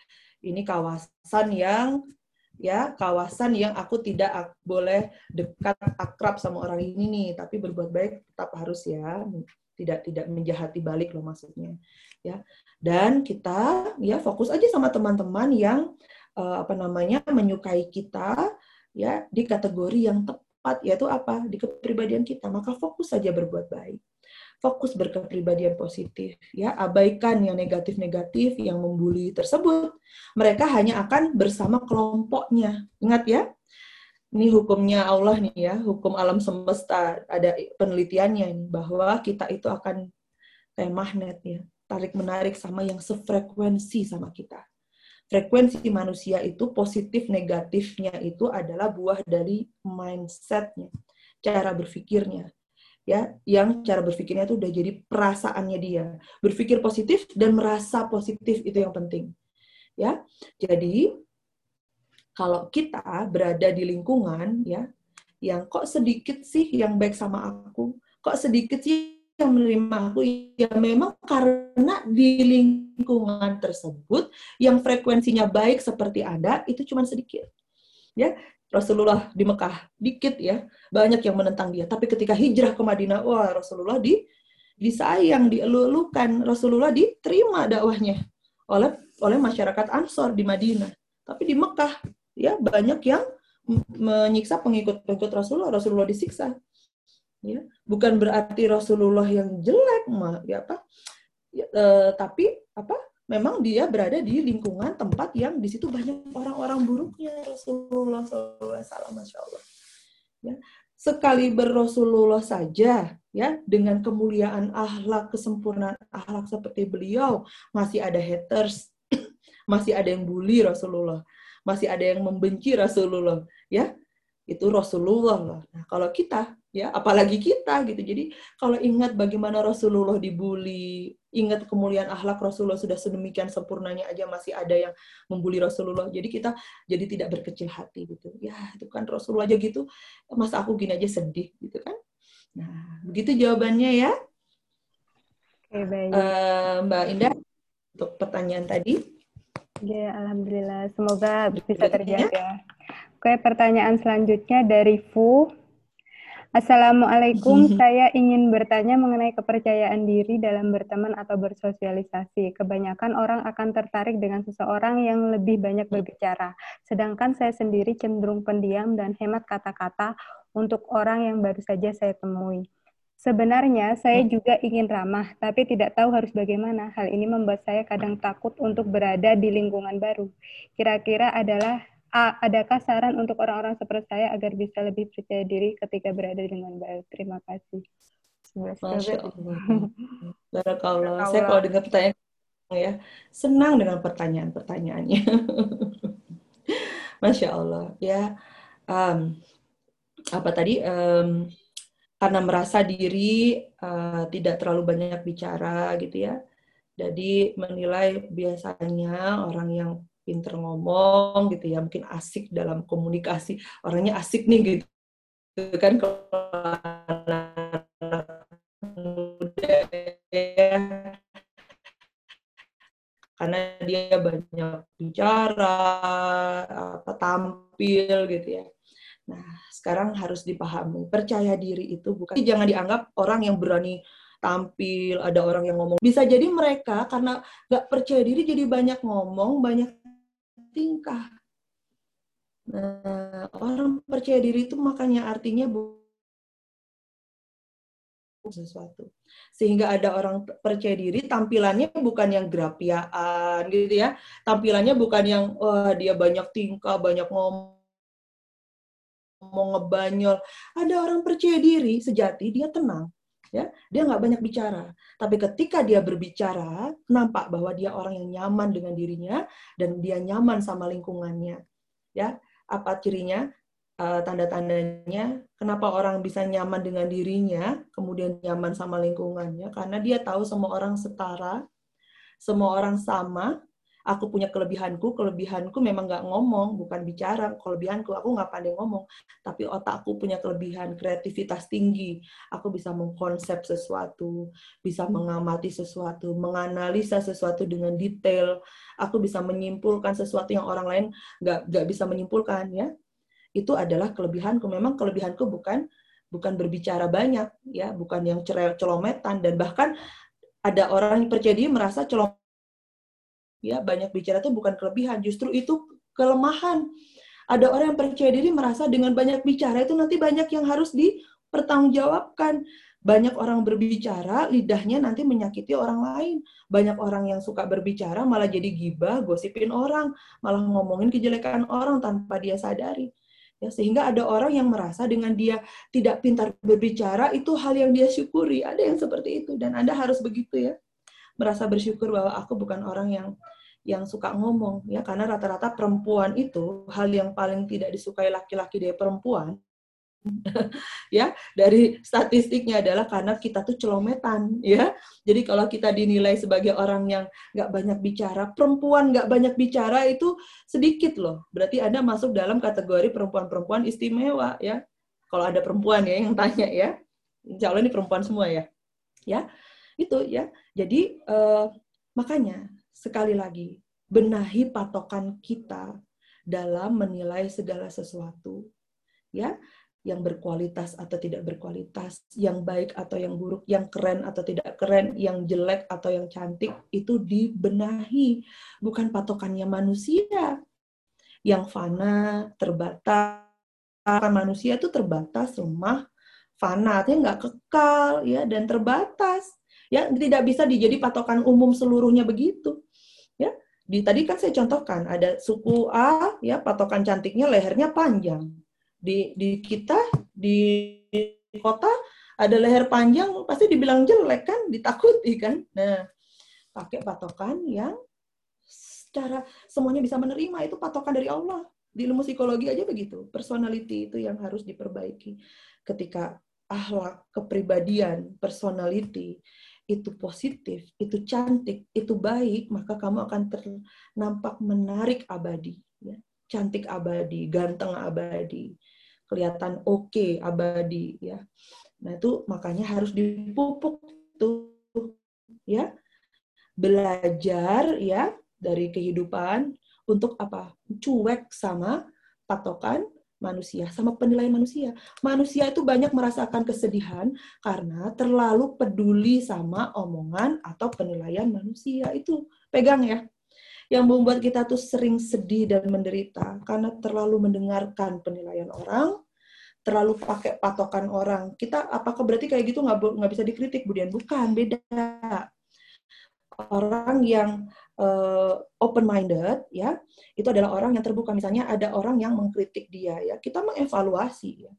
ini kawasan yang, ya, kawasan yang aku tidak boleh dekat akrab sama orang ini nih, tapi berbuat baik tetap harus ya, tidak tidak menjahati balik loh maksudnya, ya. Dan kita, ya, fokus aja sama teman-teman yang eh, apa namanya menyukai kita. Ya, di kategori yang tepat, yaitu apa? Di kepribadian kita. Maka fokus saja berbuat baik. Fokus berkepribadian positif. Ya, abaikan yang negatif-negatif, yang membuli tersebut. Mereka hanya akan bersama kelompoknya. Ingat ya, ini hukumnya Allah nih ya, hukum alam semesta. Ada penelitiannya ini, bahwa kita itu akan kayak magnet ya. Tarik-menarik sama yang sefrekuensi sama kita. Frekuensi manusia itu positif negatifnya itu adalah buah dari mindsetnya, cara berpikirnya, ya, yang cara berpikirnya itu udah jadi perasaannya dia, berpikir positif dan merasa positif itu yang penting, ya. Jadi kalau kita berada di lingkungan, ya, yang kok sedikit sih yang baik sama aku, kok sedikit sih yang menerima aku, ya memang karena di lingkungan tersebut yang frekuensinya baik seperti Anda itu cuma sedikit. Ya, Rasulullah di Mekah dikit ya, banyak yang menentang dia. Tapi ketika hijrah ke Madinah, wah Rasulullah di disayang, dielulukan, Rasulullah diterima dakwahnya oleh oleh masyarakat Ansor di Madinah. Tapi di Mekah ya banyak yang menyiksa pengikut-pengikut Rasulullah, Rasulullah disiksa. Ya, bukan berarti Rasulullah yang jelek mah ya apa ya, e, tapi apa memang dia berada di lingkungan tempat yang di situ banyak orang-orang buruknya Rasulullah shallallahu alaihi wasallam, masya Allah ya. Sekali berRasulullah saja ya dengan kemuliaan akhlak, kesempurnaan akhlak seperti beliau masih ada haters masih ada yang bully Rasulullah, masih ada yang membenci Rasulullah ya. Itu Rasulullah loh. Nah, kalau kita, ya, apalagi kita gitu. Jadi kalau ingat bagaimana Rasulullah dibully, ingat kemuliaan akhlak Rasulullah sudah sedemikian sempurnanya aja masih ada yang membuli Rasulullah. Jadi kita jadi tidak berkecil hati gitu. Ya, itu kan Rasulullah aja gitu. Masa aku gini aja sedih gitu kan? Nah, begitu jawabannya ya. Oke, baik. Uh, Mbak Indah untuk pertanyaan tadi. Ya, alhamdulillah. Semoga bisa terjaga. Oke, pertanyaan selanjutnya dari Fu. Assalamualaikum, saya ingin bertanya mengenai kepercayaan diri dalam berteman atau bersosialisasi. Kebanyakan orang akan tertarik dengan seseorang yang lebih banyak berbicara. Sedangkan saya sendiri cenderung pendiam dan hemat kata-kata untuk orang yang baru saja saya temui. Sebenarnya saya juga ingin ramah, tapi tidak tahu harus bagaimana. Hal ini membuat saya kadang takut untuk berada di lingkungan baru. Kira-kira adalah A. Adakah saran untuk orang-orang seperti saya agar bisa lebih percaya diri ketika berada dengan baik? Terima kasih. Masya Allah. Barakallah. Saya kalau dengar pertanyaan, ya, senang dengan pertanyaan-pertanyaannya. Masya Allah. Ya, um, apa tadi? Um, karena merasa diri uh, tidak terlalu banyak bicara, gitu ya. Jadi menilai biasanya orang yang pinter ngomong gitu ya, mungkin asik dalam komunikasi, orangnya asik nih gitu, gitu kan kalau anak muda ya, karena dia banyak bicara, apa, tampil gitu ya. Nah, sekarang harus dipahami, percaya diri itu bukan, jangan dianggap orang yang berani tampil, ada orang yang ngomong. Bisa jadi mereka karena nggak percaya diri jadi banyak ngomong, banyak tingkah. Nah, orang percaya diri itu makanya artinya bukan sesuatu. Sehingga ada orang percaya diri tampilannya bukan yang gerapiaan gitu ya. Tampilannya bukan yang wah, dia banyak tingkah, banyak ngomong, ngebanyol. Ada orang percaya diri sejati dia tenang. Ya, dia nggak banyak bicara, tapi ketika dia berbicara, nampak bahwa dia orang yang nyaman dengan dirinya dan dia nyaman sama lingkungannya. Ya, apa cirinya, uh, tanda-tandanya, kenapa orang bisa nyaman dengan dirinya, kemudian nyaman sama lingkungannya? Karena dia tahu semua orang setara, semua orang sama. Aku punya kelebihanku, kelebihanku memang nggak ngomong, bukan bicara. Kelebihanku, aku nggak pandai ngomong. Tapi otakku punya kelebihan, kreativitas tinggi. Aku bisa mengkonsep sesuatu, bisa mengamati sesuatu, menganalisa sesuatu dengan detail. Aku bisa menyimpulkan sesuatu yang orang lain nggak nggak bisa menyimpulkan. Ya, itu adalah kelebihanku. Memang kelebihanku bukan bukan berbicara banyak, ya, bukan yang celometan. Dan bahkan ada orang yang percaya diri merasa celometan. Ya, banyak bicara itu bukan kelebihan, justru itu kelemahan. Ada orang yang percaya diri merasa dengan banyak bicara itu nanti banyak yang harus dipertanggungjawabkan. Banyak orang berbicara, lidahnya nanti menyakiti orang lain. Banyak orang yang suka berbicara malah jadi gibah, gosipin orang, malah ngomongin kejelekan orang tanpa dia sadari. Ya, sehingga ada orang yang merasa dengan dia tidak pintar berbicara itu hal yang dia syukuri. Ada yang seperti itu dan Anda harus begitu ya. Merasa bersyukur bahwa aku bukan orang yang yang suka ngomong ya, karena rata-rata perempuan itu hal yang paling tidak disukai laki-laki dari perempuan ya, dari statistiknya adalah karena kita tuh celometan ya. Jadi kalau kita dinilai sebagai orang yang nggak banyak bicara, perempuan nggak banyak bicara itu sedikit loh, berarti Anda masuk dalam kategori perempuan-perempuan istimewa ya. Kalau ada perempuan ya yang tanya ya, insya Allah ini perempuan semua ya ya itu ya. Jadi eh, makanya sekali lagi benahi patokan kita dalam menilai segala sesuatu ya, yang berkualitas atau tidak berkualitas, yang baik atau yang buruk, yang keren atau tidak keren, yang jelek atau yang cantik, itu dibenahi, bukan patokannya manusia yang fana, terbatas. Manusia itu terbatas, lemah, fana artinya nggak kekal ya, dan terbatas. Ya, tidak bisa dijadi patokan umum seluruhnya begitu. Ya, di tadi kan saya contohkan ada suku A ya, patokan cantiknya lehernya panjang. Di di kita di, di kota ada leher panjang pasti dibilang jelek kan, ditakuti kan. Nah, pakai patokan yang secara semuanya bisa menerima, itu patokan dari Allah. Di ilmu psikologi aja begitu. Personality itu yang harus diperbaiki. Ketika akhlak, kepribadian, personality itu positif, itu cantik, itu baik, maka kamu akan ternampak menarik abadi, ya. Cantik abadi, ganteng abadi, kelihatan oke okay abadi, ya. Nah itu makanya harus dipupuk tuh, ya. Belajar, ya, dari kehidupan untuk apa? Cuek sama patokan manusia, sama penilaian manusia. Manusia itu banyak merasakan kesedihan karena terlalu peduli sama omongan atau penilaian manusia. Itu pegang ya. Yang membuat kita tuh sering sedih dan menderita karena terlalu mendengarkan penilaian orang, terlalu pakai patokan orang. Kita apakah berarti kayak gitu nggak nggak bisa dikritik, Bu Dian? Bukan, beda. Orang yang uh, open-minded, ya, itu adalah orang yang terbuka. Misalnya ada orang yang mengkritik dia, ya, kita mengevaluasi. Ya.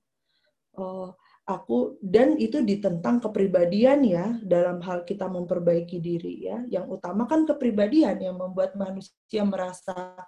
Uh, aku dan itu ditentang kepribadian ya dalam hal kita memperbaiki diri ya. Yang utama kan kepribadian yang membuat manusia merasa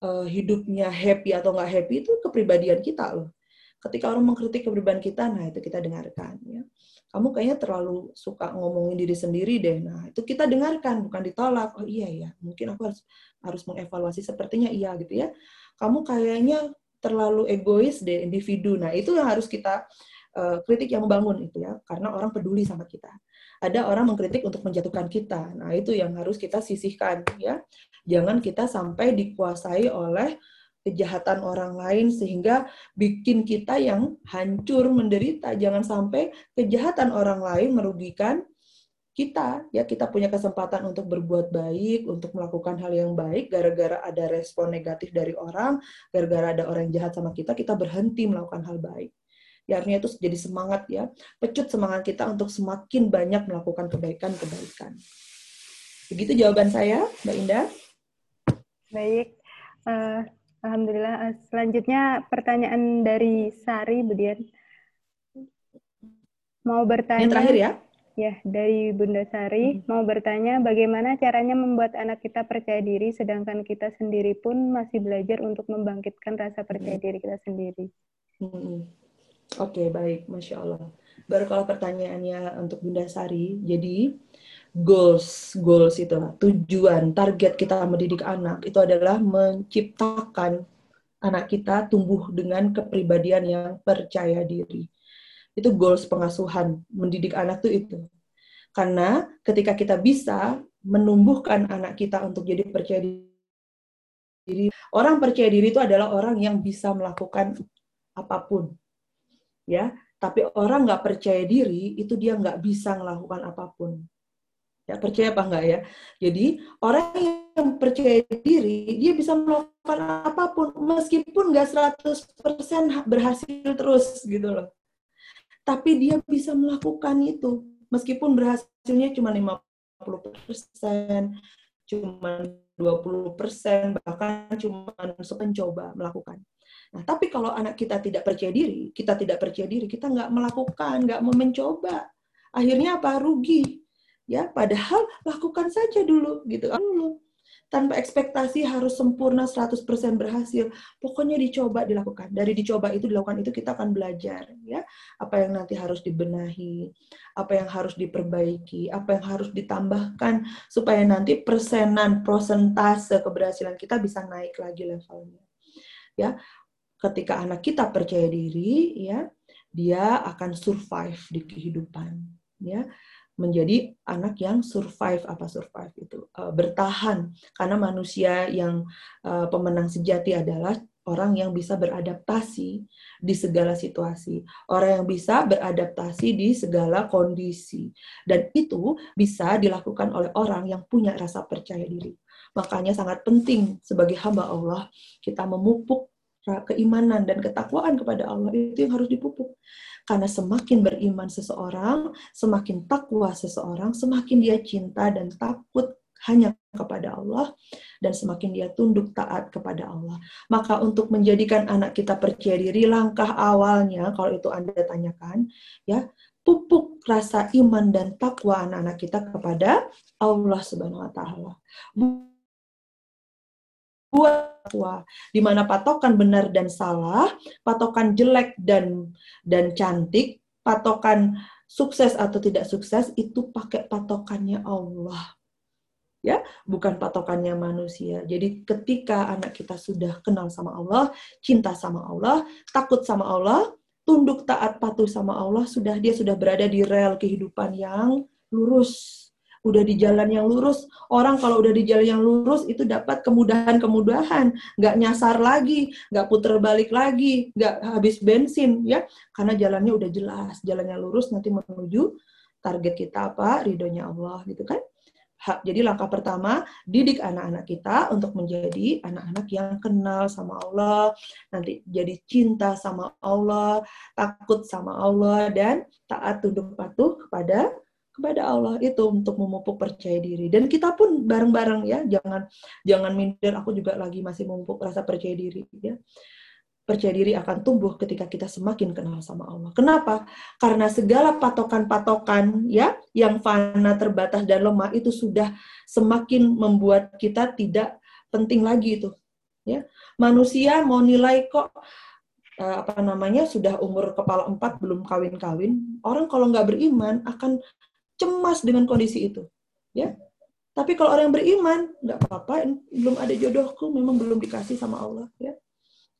uh, hidupnya happy atau nggak happy itu kepribadian kita loh. Ketika orang mengkritik kepribadian kita, nah itu kita dengarkan ya. Kamu kayaknya terlalu suka ngomongin diri sendiri deh. Nah itu kita dengarkan bukan ditolak. Oh iya ya, mungkin aku harus harus mengevaluasi sepertinya iya gitu ya. Kamu kayaknya terlalu egois deh individu. Nah itu yang harus kita Uh, kritik yang membangun itu ya, karena orang peduli sama kita. Ada orang mengkritik untuk menjatuhkan kita. Nah, itu yang harus kita sisihkan ya. Jangan kita sampai dikuasai oleh kejahatan orang lain sehingga bikin kita yang hancur, menderita. Jangan sampai kejahatan orang lain merugikan kita ya. Kita punya kesempatan untuk berbuat baik, untuk melakukan hal yang baik, gara-gara ada respon negatif dari orang, gara-gara ada orang jahat sama kita, kita berhenti melakukan hal baik. Ya, artinya itu jadi semangat ya, pecut semangat kita untuk semakin banyak melakukan kebaikan-kebaikan. Begitu jawaban saya, Mbak Indah. Baik, uh, Alhamdulillah. Selanjutnya pertanyaan dari Sari, Bu Dian. Mau bertanya. Yang terakhir ya? Ya, dari Bunda Sari. Hmm. Mau bertanya bagaimana caranya membuat anak kita percaya diri, sedangkan kita sendiri pun masih belajar untuk membangkitkan rasa percaya hmm. diri kita sendiri. Hmm. Oke, okay, baik. Masya Allah. Baru kalau pertanyaannya untuk Bunda Sari, jadi goals, goals itu tujuan, target kita mendidik anak, itu adalah menciptakan anak kita tumbuh dengan kepribadian yang percaya diri. Itu goals pengasuhan, mendidik anak tuh itu. Karena ketika kita bisa menumbuhkan anak kita untuk jadi percaya diri, orang percaya diri itu adalah orang yang bisa melakukan apapun. Ya, tapi orang nggak percaya diri itu dia nggak bisa melakukan apapun. Ya, percaya apa nggak ya? Jadi orang yang percaya diri dia bisa melakukan apapun meskipun nggak seratus persen berhasil terus gitu loh. Tapi dia bisa melakukan itu meskipun berhasilnya cuma lima puluh persen, cuma dua puluh persen, bahkan cuma sepencoba melakukan. Nah, tapi kalau anak kita tidak percaya diri, kita tidak percaya diri, kita nggak melakukan, nggak mau mencoba. Akhirnya apa? Rugi. Ya, padahal lakukan saja dulu, gitu. Dulu. Tanpa ekspektasi harus sempurna seratus persen berhasil. Pokoknya dicoba, dilakukan. Dari dicoba itu, dilakukan itu, kita akan belajar. Ya, apa yang nanti harus dibenahi, apa yang harus diperbaiki, apa yang harus ditambahkan, supaya nanti persenan, prosentase keberhasilan kita bisa naik lagi levelnya. Ya, ketika anak kita percaya diri, ya, dia akan survive di kehidupan, ya, menjadi anak yang survive. Apa survive itu? Uh, bertahan. Karena manusia yang uh, pemenang sejati adalah orang yang bisa beradaptasi di segala situasi, orang yang bisa beradaptasi di segala kondisi, dan itu bisa dilakukan oleh orang yang punya rasa percaya diri. Makanya sangat penting sebagai hamba Allah kita memupuk keimanan dan ketakwaan kepada Allah. Itu yang harus dipupuk. Karena semakin beriman seseorang, semakin takwa seseorang, semakin dia cinta dan takut hanya kepada Allah, dan semakin dia tunduk taat kepada Allah. Maka untuk menjadikan anak kita percaya diri, langkah awalnya, kalau itu Anda tanyakan, ya, pupuk rasa iman dan takwa anak-anak kita kepada Allah Subhanahu wa Ta'ala. Buat takwa, di mana patokan benar dan salah, patokan jelek dan dan cantik, patokan sukses atau tidak sukses itu pakai patokannya Allah. Ya, bukan patokannya manusia. Jadi ketika anak kita sudah kenal sama Allah, cinta sama Allah, takut sama Allah, tunduk taat patuh sama Allah, sudah dia sudah berada di rel kehidupan yang lurus. udah di jalan yang lurus. Orang kalau udah di jalan yang lurus itu dapat kemudahan-kemudahan, nggak nyasar lagi, nggak puter balik lagi, nggak habis bensin, ya, karena jalannya udah jelas, jalannya lurus nanti menuju target kita apa, ridhonya Allah, gitu kan. Jadi langkah pertama, didik anak-anak kita untuk menjadi anak-anak yang kenal sama Allah, nanti jadi cinta sama Allah, takut sama Allah, dan taat tunduk patuh kepada kepada Allah, itu untuk memupuk percaya diri. Dan kita pun bareng-bareng ya, jangan jangan minder, aku juga lagi masih memupuk rasa percaya diri ya. Percaya diri akan tumbuh ketika kita semakin kenal sama Allah. Kenapa? Karena segala patokan-patokan ya yang fana, terbatas dan lemah itu sudah semakin membuat kita tidak penting lagi itu. Ya. Manusia mau nilai kok uh, apa namanya sudah umur kepala empat belum kawin-kawin, orang kalau nggak beriman akan cemas dengan kondisi itu. Ya. Tapi kalau orang yang beriman, nggak apa-apa, belum ada jodohku, memang belum dikasih sama Allah ya.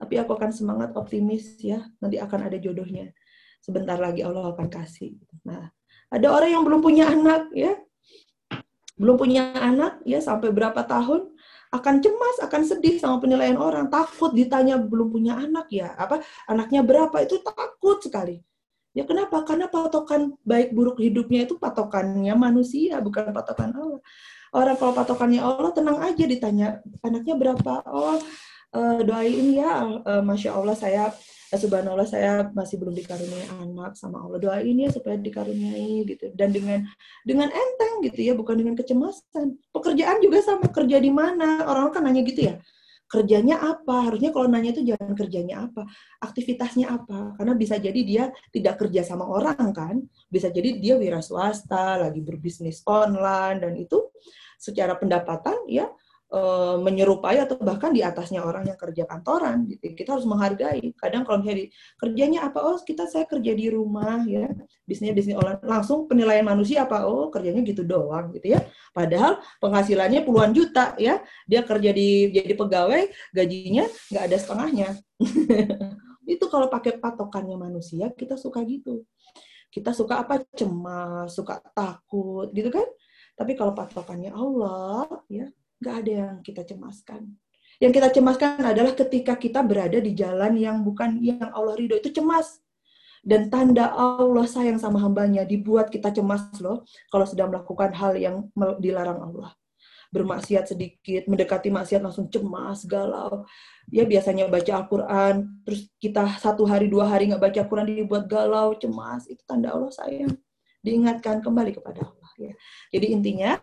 Tapi aku akan semangat, optimis ya, nanti akan ada jodohnya. Sebentar lagi Allah akan kasih. Nah, ada orang yang belum punya anak ya. Belum punya anak ya sampai berapa tahun akan cemas, akan sedih sama penilaian orang, takut ditanya belum punya anak ya, apa anaknya berapa, itu takut sekali. Ya kenapa? Karena patokan baik buruk hidupnya itu patokannya manusia, bukan patokan Allah. Orang kalau patokannya Allah tenang aja, ditanya anaknya berapa, oh Uh, doain ya, uh, Masya Allah saya, uh, Subhanallah saya masih belum dikaruniai anak sama Allah, doain ya supaya dikaruniai gitu, dan dengan dengan enteng gitu ya, bukan dengan kecemasan. Pekerjaan juga sama, kerja di mana, orang kan nanya gitu ya, kerjanya apa, harusnya kalau nanya itu jangan kerjanya apa, aktivitasnya apa, karena bisa jadi dia tidak kerja sama orang kan, bisa jadi dia wira swasta, lagi berbisnis online, dan itu secara pendapatan ya, menyerupai atau bahkan di atasnya orang yang kerja kantoran gitu. Kita harus menghargai. Kadang kalau misalnya di, kerjanya apa, oh kita saya kerja di rumah ya, bisnisnya bisnis online, langsung penilaian manusia apa, oh kerjanya gitu doang gitu ya, padahal penghasilannya puluhan juta ya, dia kerja di jadi pegawai, gajinya nggak ada setengahnya. Itu kalau pakai patokannya manusia, kita suka gitu, kita suka apa, cemas, suka takut gitu kan. Tapi kalau patokannya Allah ya, nggak ada yang kita cemaskan. Yang kita cemaskan adalah ketika kita berada di jalan yang bukan yang Allah ridho, itu cemas. Dan tanda Allah sayang sama hambanya dibuat kita cemas loh, kalau sedang melakukan hal yang dilarang Allah. Bermaksiat sedikit, mendekati maksiat langsung cemas, galau. Ya biasanya baca Al-Quran, terus kita satu hari, dua hari nggak baca Al-Quran dibuat galau, cemas. Itu tanda Allah sayang. Diingatkan kembali kepada Allah. Ya. Jadi intinya,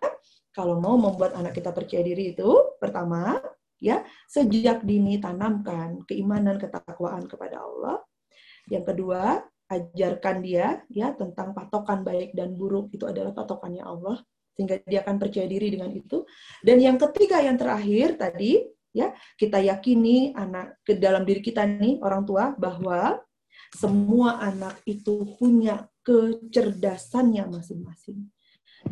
kalau mau membuat anak kita percaya diri itu, pertama, ya sejak dini tanamkan keimanan, ketakwaan kepada Allah. Yang kedua, ajarkan dia ya tentang patokan baik dan buruk, itu adalah patokannya Allah, sehingga dia akan percaya diri dengan itu. Dan yang ketiga, yang terakhir tadi, ya kita yakini anak ke dalam diri kita nih, orang tua, bahwa semua anak itu punya kecerdasannya masing-masing.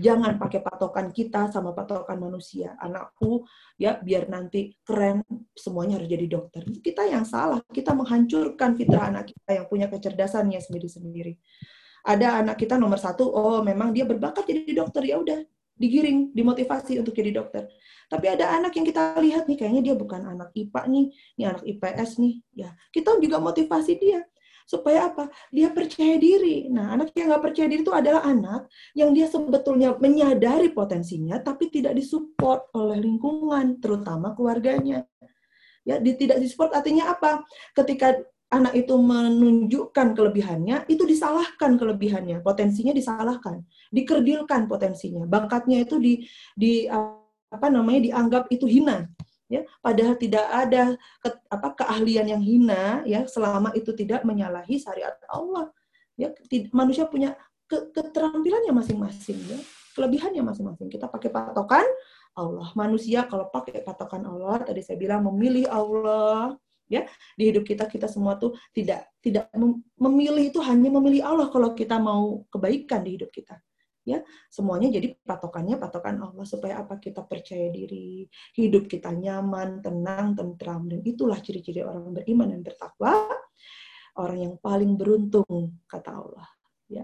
Jangan pakai patokan kita sama patokan manusia. Anakku ya biar nanti keren semuanya harus jadi dokter. Kita yang salah, kita menghancurkan fitrah anak kita yang punya kecerdasannya sendiri-sendiri. Ada anak kita nomor satu, oh memang dia berbakat jadi dokter, ya udah digiring, dimotivasi untuk jadi dokter. Tapi ada anak yang kita lihat nih kayaknya dia bukan anak I P A nih, ini anak I P S nih, ya kita juga motivasi dia. Supaya apa? Dia percaya diri. Nah, anak yang nggak percaya diri itu adalah anak yang dia sebetulnya menyadari potensinya, tapi tidak disupport oleh lingkungan, terutama keluarganya. Ya, tidak disupport artinya apa? Ketika anak itu menunjukkan kelebihannya, itu disalahkan kelebihannya, potensinya disalahkan, dikerdilkan potensinya, bakatnya itu di, di apa namanya dianggap itu hina. Ya, padahal tidak ada ke, apa keahlian yang hina ya selama itu tidak menyalahi syariat Allah ya. Tid, manusia punya ke, keterampilannya masing-masing ya, kelebihannya masing-masing. Kita pakai patokan Allah. Manusia kalau pakai patokan Allah, tadi saya bilang memilih Allah ya, di hidup kita kita semua tuh tidak tidak memilih, itu hanya memilih Allah kalau kita mau kebaikan di hidup kita. Ya, semuanya jadi patokannya patokan Allah, supaya apa, kita percaya diri, hidup kita nyaman, tenang, tentram, dan itulah ciri-ciri orang beriman dan bertakwa, orang yang paling beruntung kata Allah ya.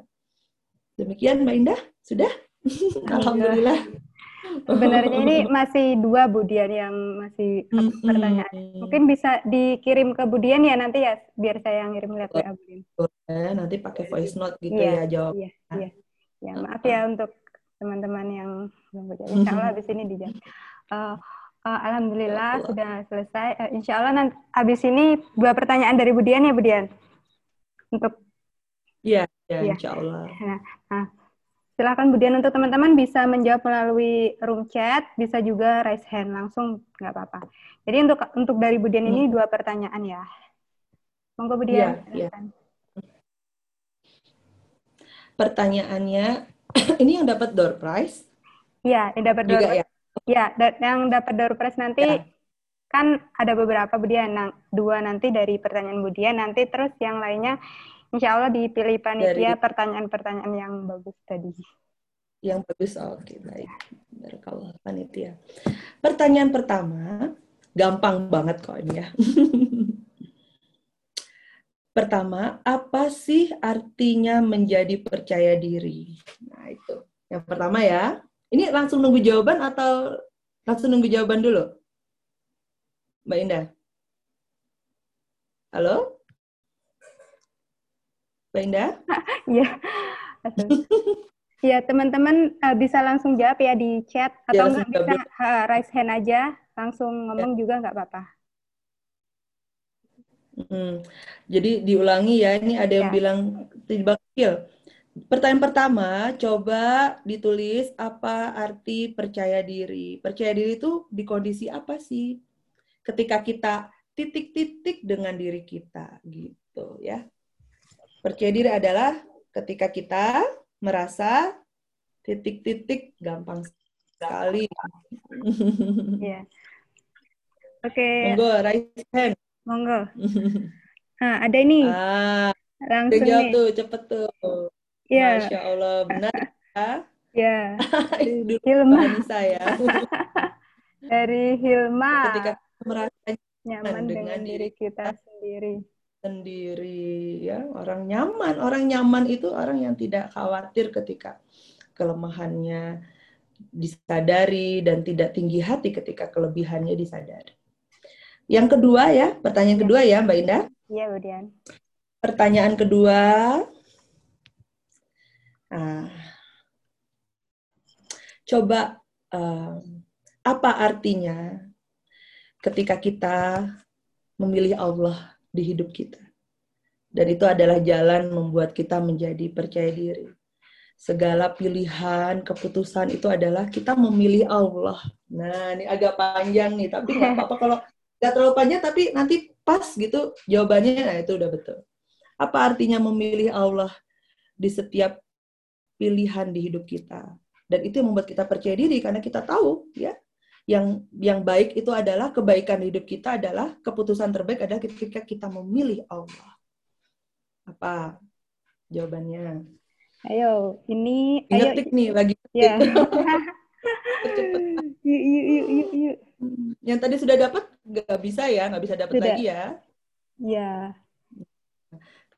Demikian Mbak Indah, sudah? Alhamdulillah. Sebenarnya ini masih dua Budian yang masih mm-hmm. pertanyaan. Mungkin bisa dikirim ke Budian ya nanti ya, biar saya ngirim lihat ya Budian. Nanti pakai voice note gitu yeah, ya jawab. Iya, yeah, yeah. Ya, maaf ya untuk teman-teman yang belum jawab. Insya Allah abis ini dijawab. Uh, uh, Alhamdulillah Allah. Sudah selesai. Uh, insya Allah nanti abis ini dua pertanyaan dari Budian ya Budian. Untuk. Iya, yeah, yeah, insya Allah. Nah, nah. Silakan Budian untuk teman-teman bisa menjawab melalui room chat, bisa juga raise hand langsung, nggak apa-apa. Jadi untuk untuk dari Budian ini dua pertanyaan ya. Monggo Budian. Ya, ya. Pertanyaannya, ini yang dapat door prize? Iya, yang dapat door prize. Iya, ya, yang dapat door prize nanti ya. Kan ada beberapa Budian, dua nanti dari pertanyaan Budian, nanti terus yang lainnya. Insya Allah dipilih panitia pertanyaan-pertanyaan yang bagus tadi. Yang bagus, oke okay, baik. Barakallah panitia. Pertanyaan pertama, gampang banget kok ini ya. Pertama, apa sih artinya menjadi percaya diri? Nah itu, yang pertama ya. Ini langsung nunggu jawaban atau langsung nunggu jawaban dulu? Mbak Indah? Halo? Mbak Indah? Iya. Ya, teman-teman uh, bisa langsung jawab ya di chat. Atau ya, nggak bisa uh, raise hand aja. Langsung ngomong ya. Juga nggak apa-apa. Hmm. Jadi diulangi ya. Ini ada yang ya. Bilang tiba kecil. Pertanyaan pertama, coba ditulis apa arti percaya diri. Percaya diri itu di kondisi apa sih? Ketika kita titik-titik dengan diri kita. Gitu ya. Percaya diri adalah ketika kita merasa titik-titik gampang sekali. Yeah. Oke. Okay. Monggo, raise hand. Monggo. Nah, ada ini. Ah, langsung jawab tuh, cepet tuh. Yeah. Masya Allah, benar ya. Iya. Hilma. Saya. Dari Hilma. Ketika merasa nyaman dengan, dengan diri kita, kita sendiri. sendiri ya orang nyaman orang nyaman itu orang yang tidak khawatir ketika kelemahannya disadari dan tidak tinggi hati ketika kelebihannya disadari. Yang kedua ya, pertanyaan ya. kedua ya Mbak Indah. Iya Bu Dian. Pertanyaan kedua, nah, coba uh, apa artinya ketika kita memilih Allah di hidup kita. Dan itu adalah jalan membuat kita menjadi percaya diri. Segala pilihan, keputusan itu adalah kita memilih Allah. Nah, ini agak panjang nih, tapi nggak apa-apa kalau nggak terlalu panjang, tapi nanti pas gitu jawabannya, nah itu udah betul. Apa artinya memilih Allah di setiap pilihan di hidup kita? Dan itu yang membuat kita percaya diri, karena kita tahu, ya, yang yang baik itu adalah kebaikan hidup kita adalah keputusan terbaik adalah ketika kita memilih Allah. Apa jawabannya? Ayo, ini ngetik ayo, nih lagi. Iya. Yuk, yuk, yuk, yuk, yuk. Yang tadi sudah dapat nggak bisa ya, nggak bisa dapat lagi ya? Iya.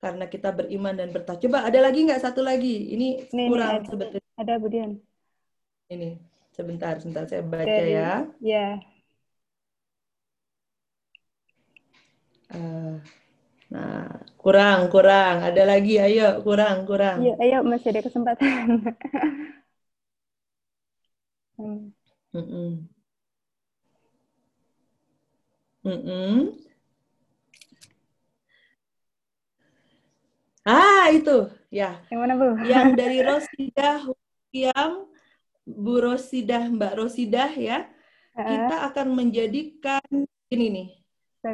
Karena kita beriman dan bertakwa. Coba ada lagi nggak satu lagi? Ini nih, kurang sebetulnya. Ada Budian. Ini. Sebentar, sebentar saya baca Jadi, ya. Ya. Uh, nah, kurang, kurang. Ada lagi, ayo, kurang, kurang. Ayo, ayo masih ada kesempatan. hmm. Mm-mm. Mm-mm. Ah, itu, ya. Yang mana Bu? Yang dari Rosidah yang Bu Rosidah, Mbak Rosidah ya, uh, kita akan menjadikan ini nih,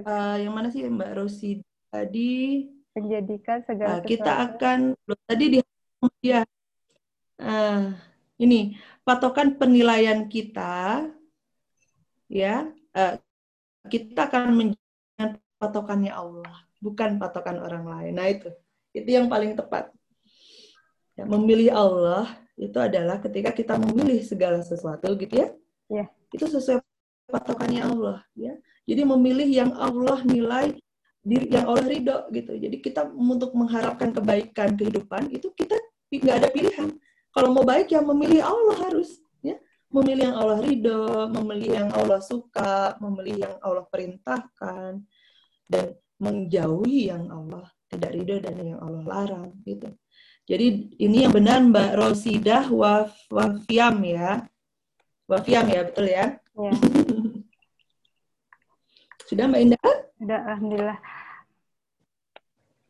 uh, yang mana sih Mbak Rosidah tadi? Menjadikan segala uh, kita sesuatu. akan tadi di ya, uh, ini patokan penilaian kita, ya, uh, kita akan menjadikan patokannya Allah, bukan patokan orang lain. Nah itu, itu yang paling tepat. Ya, memilih Allah. Itu adalah ketika kita memilih segala sesuatu gitu ya, yeah. Itu sesuai patokannya Allah ya. Jadi memilih yang Allah nilai, yang Allah ridho gitu. Jadi kita untuk mengharapkan kebaikan kehidupan itu kita nggak ada pilihan. Kalau mau baik ya memilih Allah harus, ya. Memilih yang Allah ridho, memilih yang Allah suka, memilih yang Allah perintahkan, dan menjauhi yang Allah tidak ridho dan yang Allah larang, gitu. Jadi ini yang benar Mbak Rosidah Waf, Wafiam ya. Wafiam ya, betul ya? Ya. Sudah Mbak Indah? Sudah, alhamdulillah.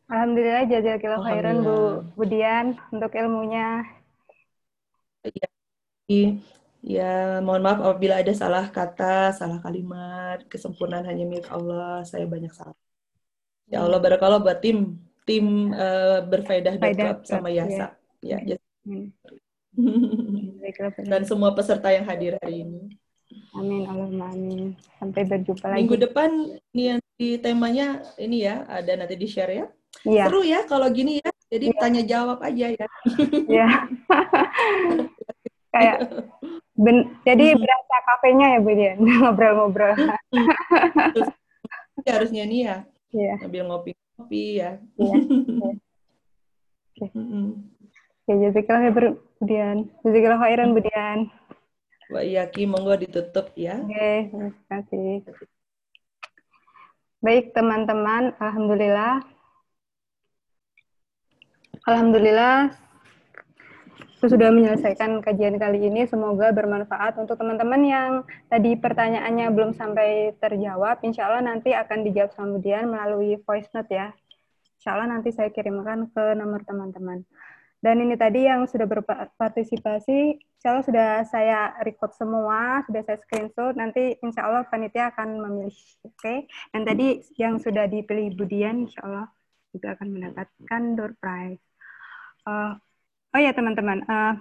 Alhamdulillah, jazakallahu khairan Bu Budian untuk ilmunya. Iya. Ya, mohon maaf apabila ada salah kata, salah kalimat. Kesempurnaan hanya milik Allah. Saya banyak salah. Ya Allah barakallah buat tim tim uh, berfaedah dot sama Yasa. Ya. Ya. Dan semua peserta yang hadir hari ini. Amin, Allahumma amin. Sampai berjumpa lagi. Minggu depan nih di temanya ini ya, ada nanti di share ya. Ya. Seru ya kalau gini ya. Jadi ya, tanya jawab aja ya. Iya. Kayak ben, jadi berasa kafenya ya Bu Dian, ngobrol-ngobrol. Harusnya nih ya. Iya. Sambil ngopi-ngopi ya. Iya. Oke. Oke, jazakallahu khairan Bu Dian. Jazakallahu khairan Bu Dian. Wah, Yaki, monggo ditutup ya. Oke, terima kasih. Baik, teman-teman, alhamdulillah. Alhamdulillah, sudah menyelesaikan kajian kali ini. Semoga bermanfaat untuk teman-teman yang tadi pertanyaannya belum sampai terjawab. Insya Allah nanti akan dijawab kemudian melalui voice note ya. Insya Allah nanti saya kirimkan ke nomor teman-teman. Dan ini tadi yang sudah berpartisipasi, insya Allah sudah saya record semua, sudah saya screenshot, nanti insya Allah panitia akan memilih. Oke, okay? Dan tadi yang sudah dipilih Bu Dian, insya Allah juga akan mendapatkan door prize. Uh, oh ya teman-teman, uh,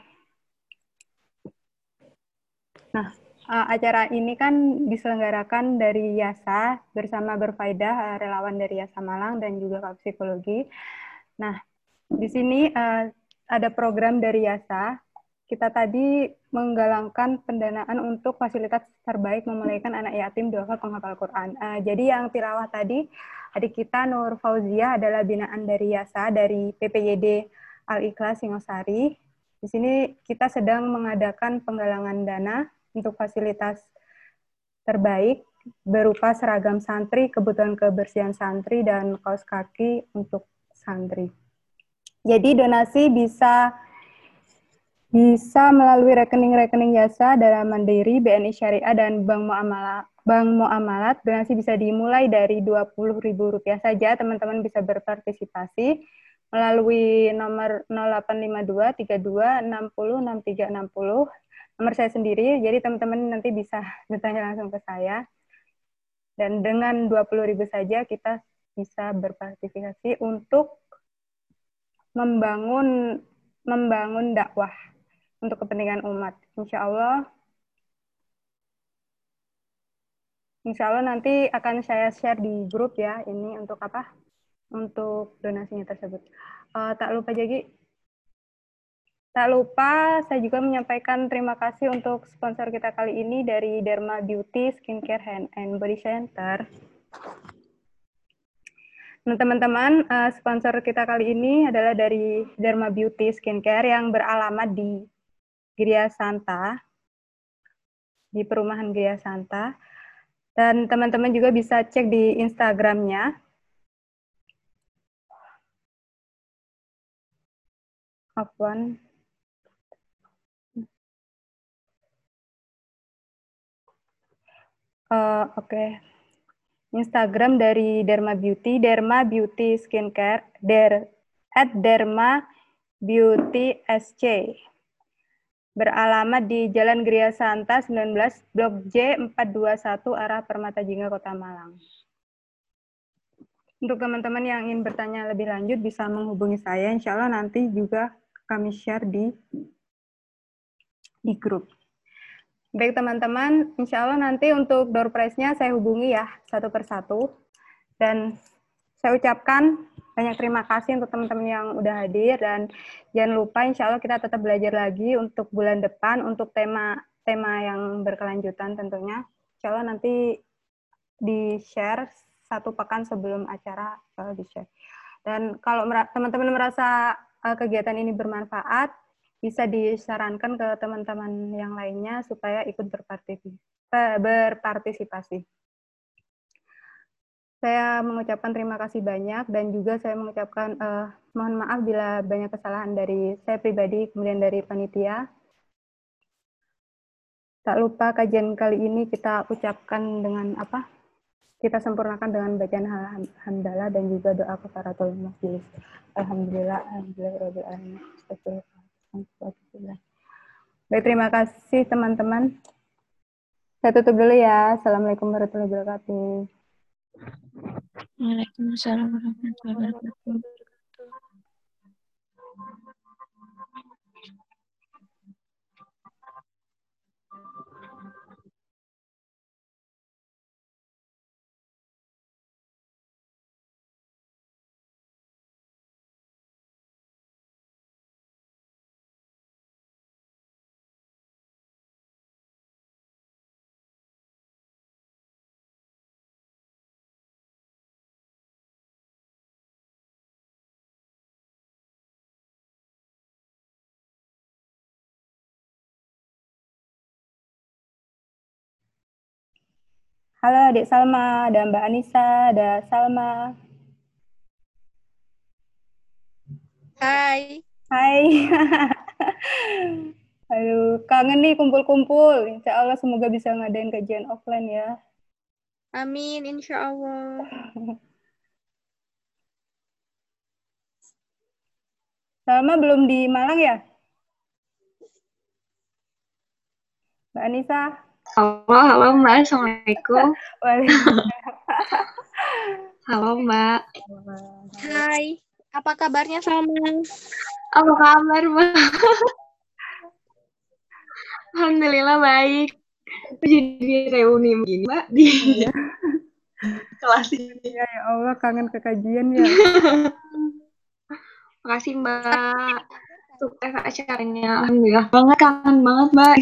nah uh, acara ini kan diselenggarakan dari Yasa, bersama Berfaedah, uh, relawan dari Yasa Malang, dan juga Kak Psikologi. Nah, di sini uh, ada program dari Yasa, kita tadi menggalangkan pendanaan untuk fasilitas terbaik memulaikan anak yatim duafa penghafal Quran. Uh, jadi yang tilawah tadi, adik kita Nur Fauzia adalah binaan dari Yasa, dari P P Y D Al-Ikhlas Singosari. Di sini kita sedang mengadakan penggalangan dana untuk fasilitas terbaik berupa seragam santri, kebutuhan kebersihan santri, dan kaos kaki untuk santri. Jadi donasi bisa bisa melalui rekening-rekening Yasa, Dana Mandiri, B N I Syariah, dan Bank Muamalat. Bank Muamalat donasi bisa dimulai dari dua puluh ribu rupiah saja. Teman-teman bisa berpartisipasi melalui nomor nol delapan lima dua tiga dua enam nol enam tiga enam nol. Nomor saya sendiri. Jadi teman-teman nanti bisa bertanya langsung ke saya. Dan dengan dua puluh ribu saja kita bisa berpartisipasi untuk membangun membangun dakwah untuk kepentingan umat. Insya Allah, insya Allah nanti akan saya share di grup ya, ini untuk apa? Untuk donasinya tersebut. Uh, tak lupa jadi, tak lupa saya juga menyampaikan terima kasih untuk sponsor kita kali ini dari Derma Beauty Skincare Hand and Body Center. Nah, teman-teman, sponsor kita kali ini adalah dari Derma Beauty Skincare yang beralamat di Gria Santa, di perumahan Gria Santa. Dan teman-teman juga bisa cek di Instagramnya. Afwan. Uh, Oke. Okay. Instagram dari Derma Beauty, Derma Beauty Skincare, der, at Derma Beauty S C. Beralamat di Jalan Gria Santa sembilan belas, Blok J empat dua satu, arah Permata Jingga, Kota Malang. Untuk teman-teman yang ingin bertanya lebih lanjut, bisa menghubungi saya. Insya Allah nanti juga kami share di, di grup. Baik teman-teman, insya Allah nanti untuk door prize-nya saya hubungi ya, satu persatu. Dan saya ucapkan banyak terima kasih untuk teman-teman yang udah hadir. Dan jangan lupa insya Allah kita tetap belajar lagi untuk bulan depan, untuk tema-tema yang berkelanjutan tentunya. Insya Allah nanti di-share satu pekan sebelum acara, di-share. Dan kalau teman-teman merasa kegiatan ini bermanfaat, bisa disarankan ke teman-teman yang lainnya supaya ikut berpartisipasi. Saya mengucapkan terima kasih banyak dan juga saya mengucapkan eh, mohon maaf bila banyak kesalahan dari saya pribadi, kemudian dari panitia. Tak lupa kajian kali ini kita ucapkan dengan apa? Kita sempurnakan dengan bacaan hamdalah dan juga doa kafaratul majelis. Alhamdulillah, alhamdulillahirobbilalamin. Baik, terima kasih teman-teman. Saya tutup dulu ya. Assalamualaikum warahmatullahi wabarakatuh. Waalaikumsalam warahmatullahi wabarakatuh. Halo Adik Salma, ada Mbak Anissa, ada Salma. Hai. Hai. Aduh, kangen nih kumpul-kumpul. Insya Allah semoga bisa ngadain kajian offline ya. Amin, insya Allah. Salma belum di Malang ya? Mbak Anissa? Halo, halo Mbak, Assalamualaikum. Halo Mbak. Hai, apa kabarnya Salma? Apa kabar Mbak? Alhamdulillah baik. Jadi reuni begini Mbak di kelas ini. Ya Allah, kangen kekajian ya. Makasih Mbak. Sukses acaranya. Alhamdulillah banget, kangen banget Mbak.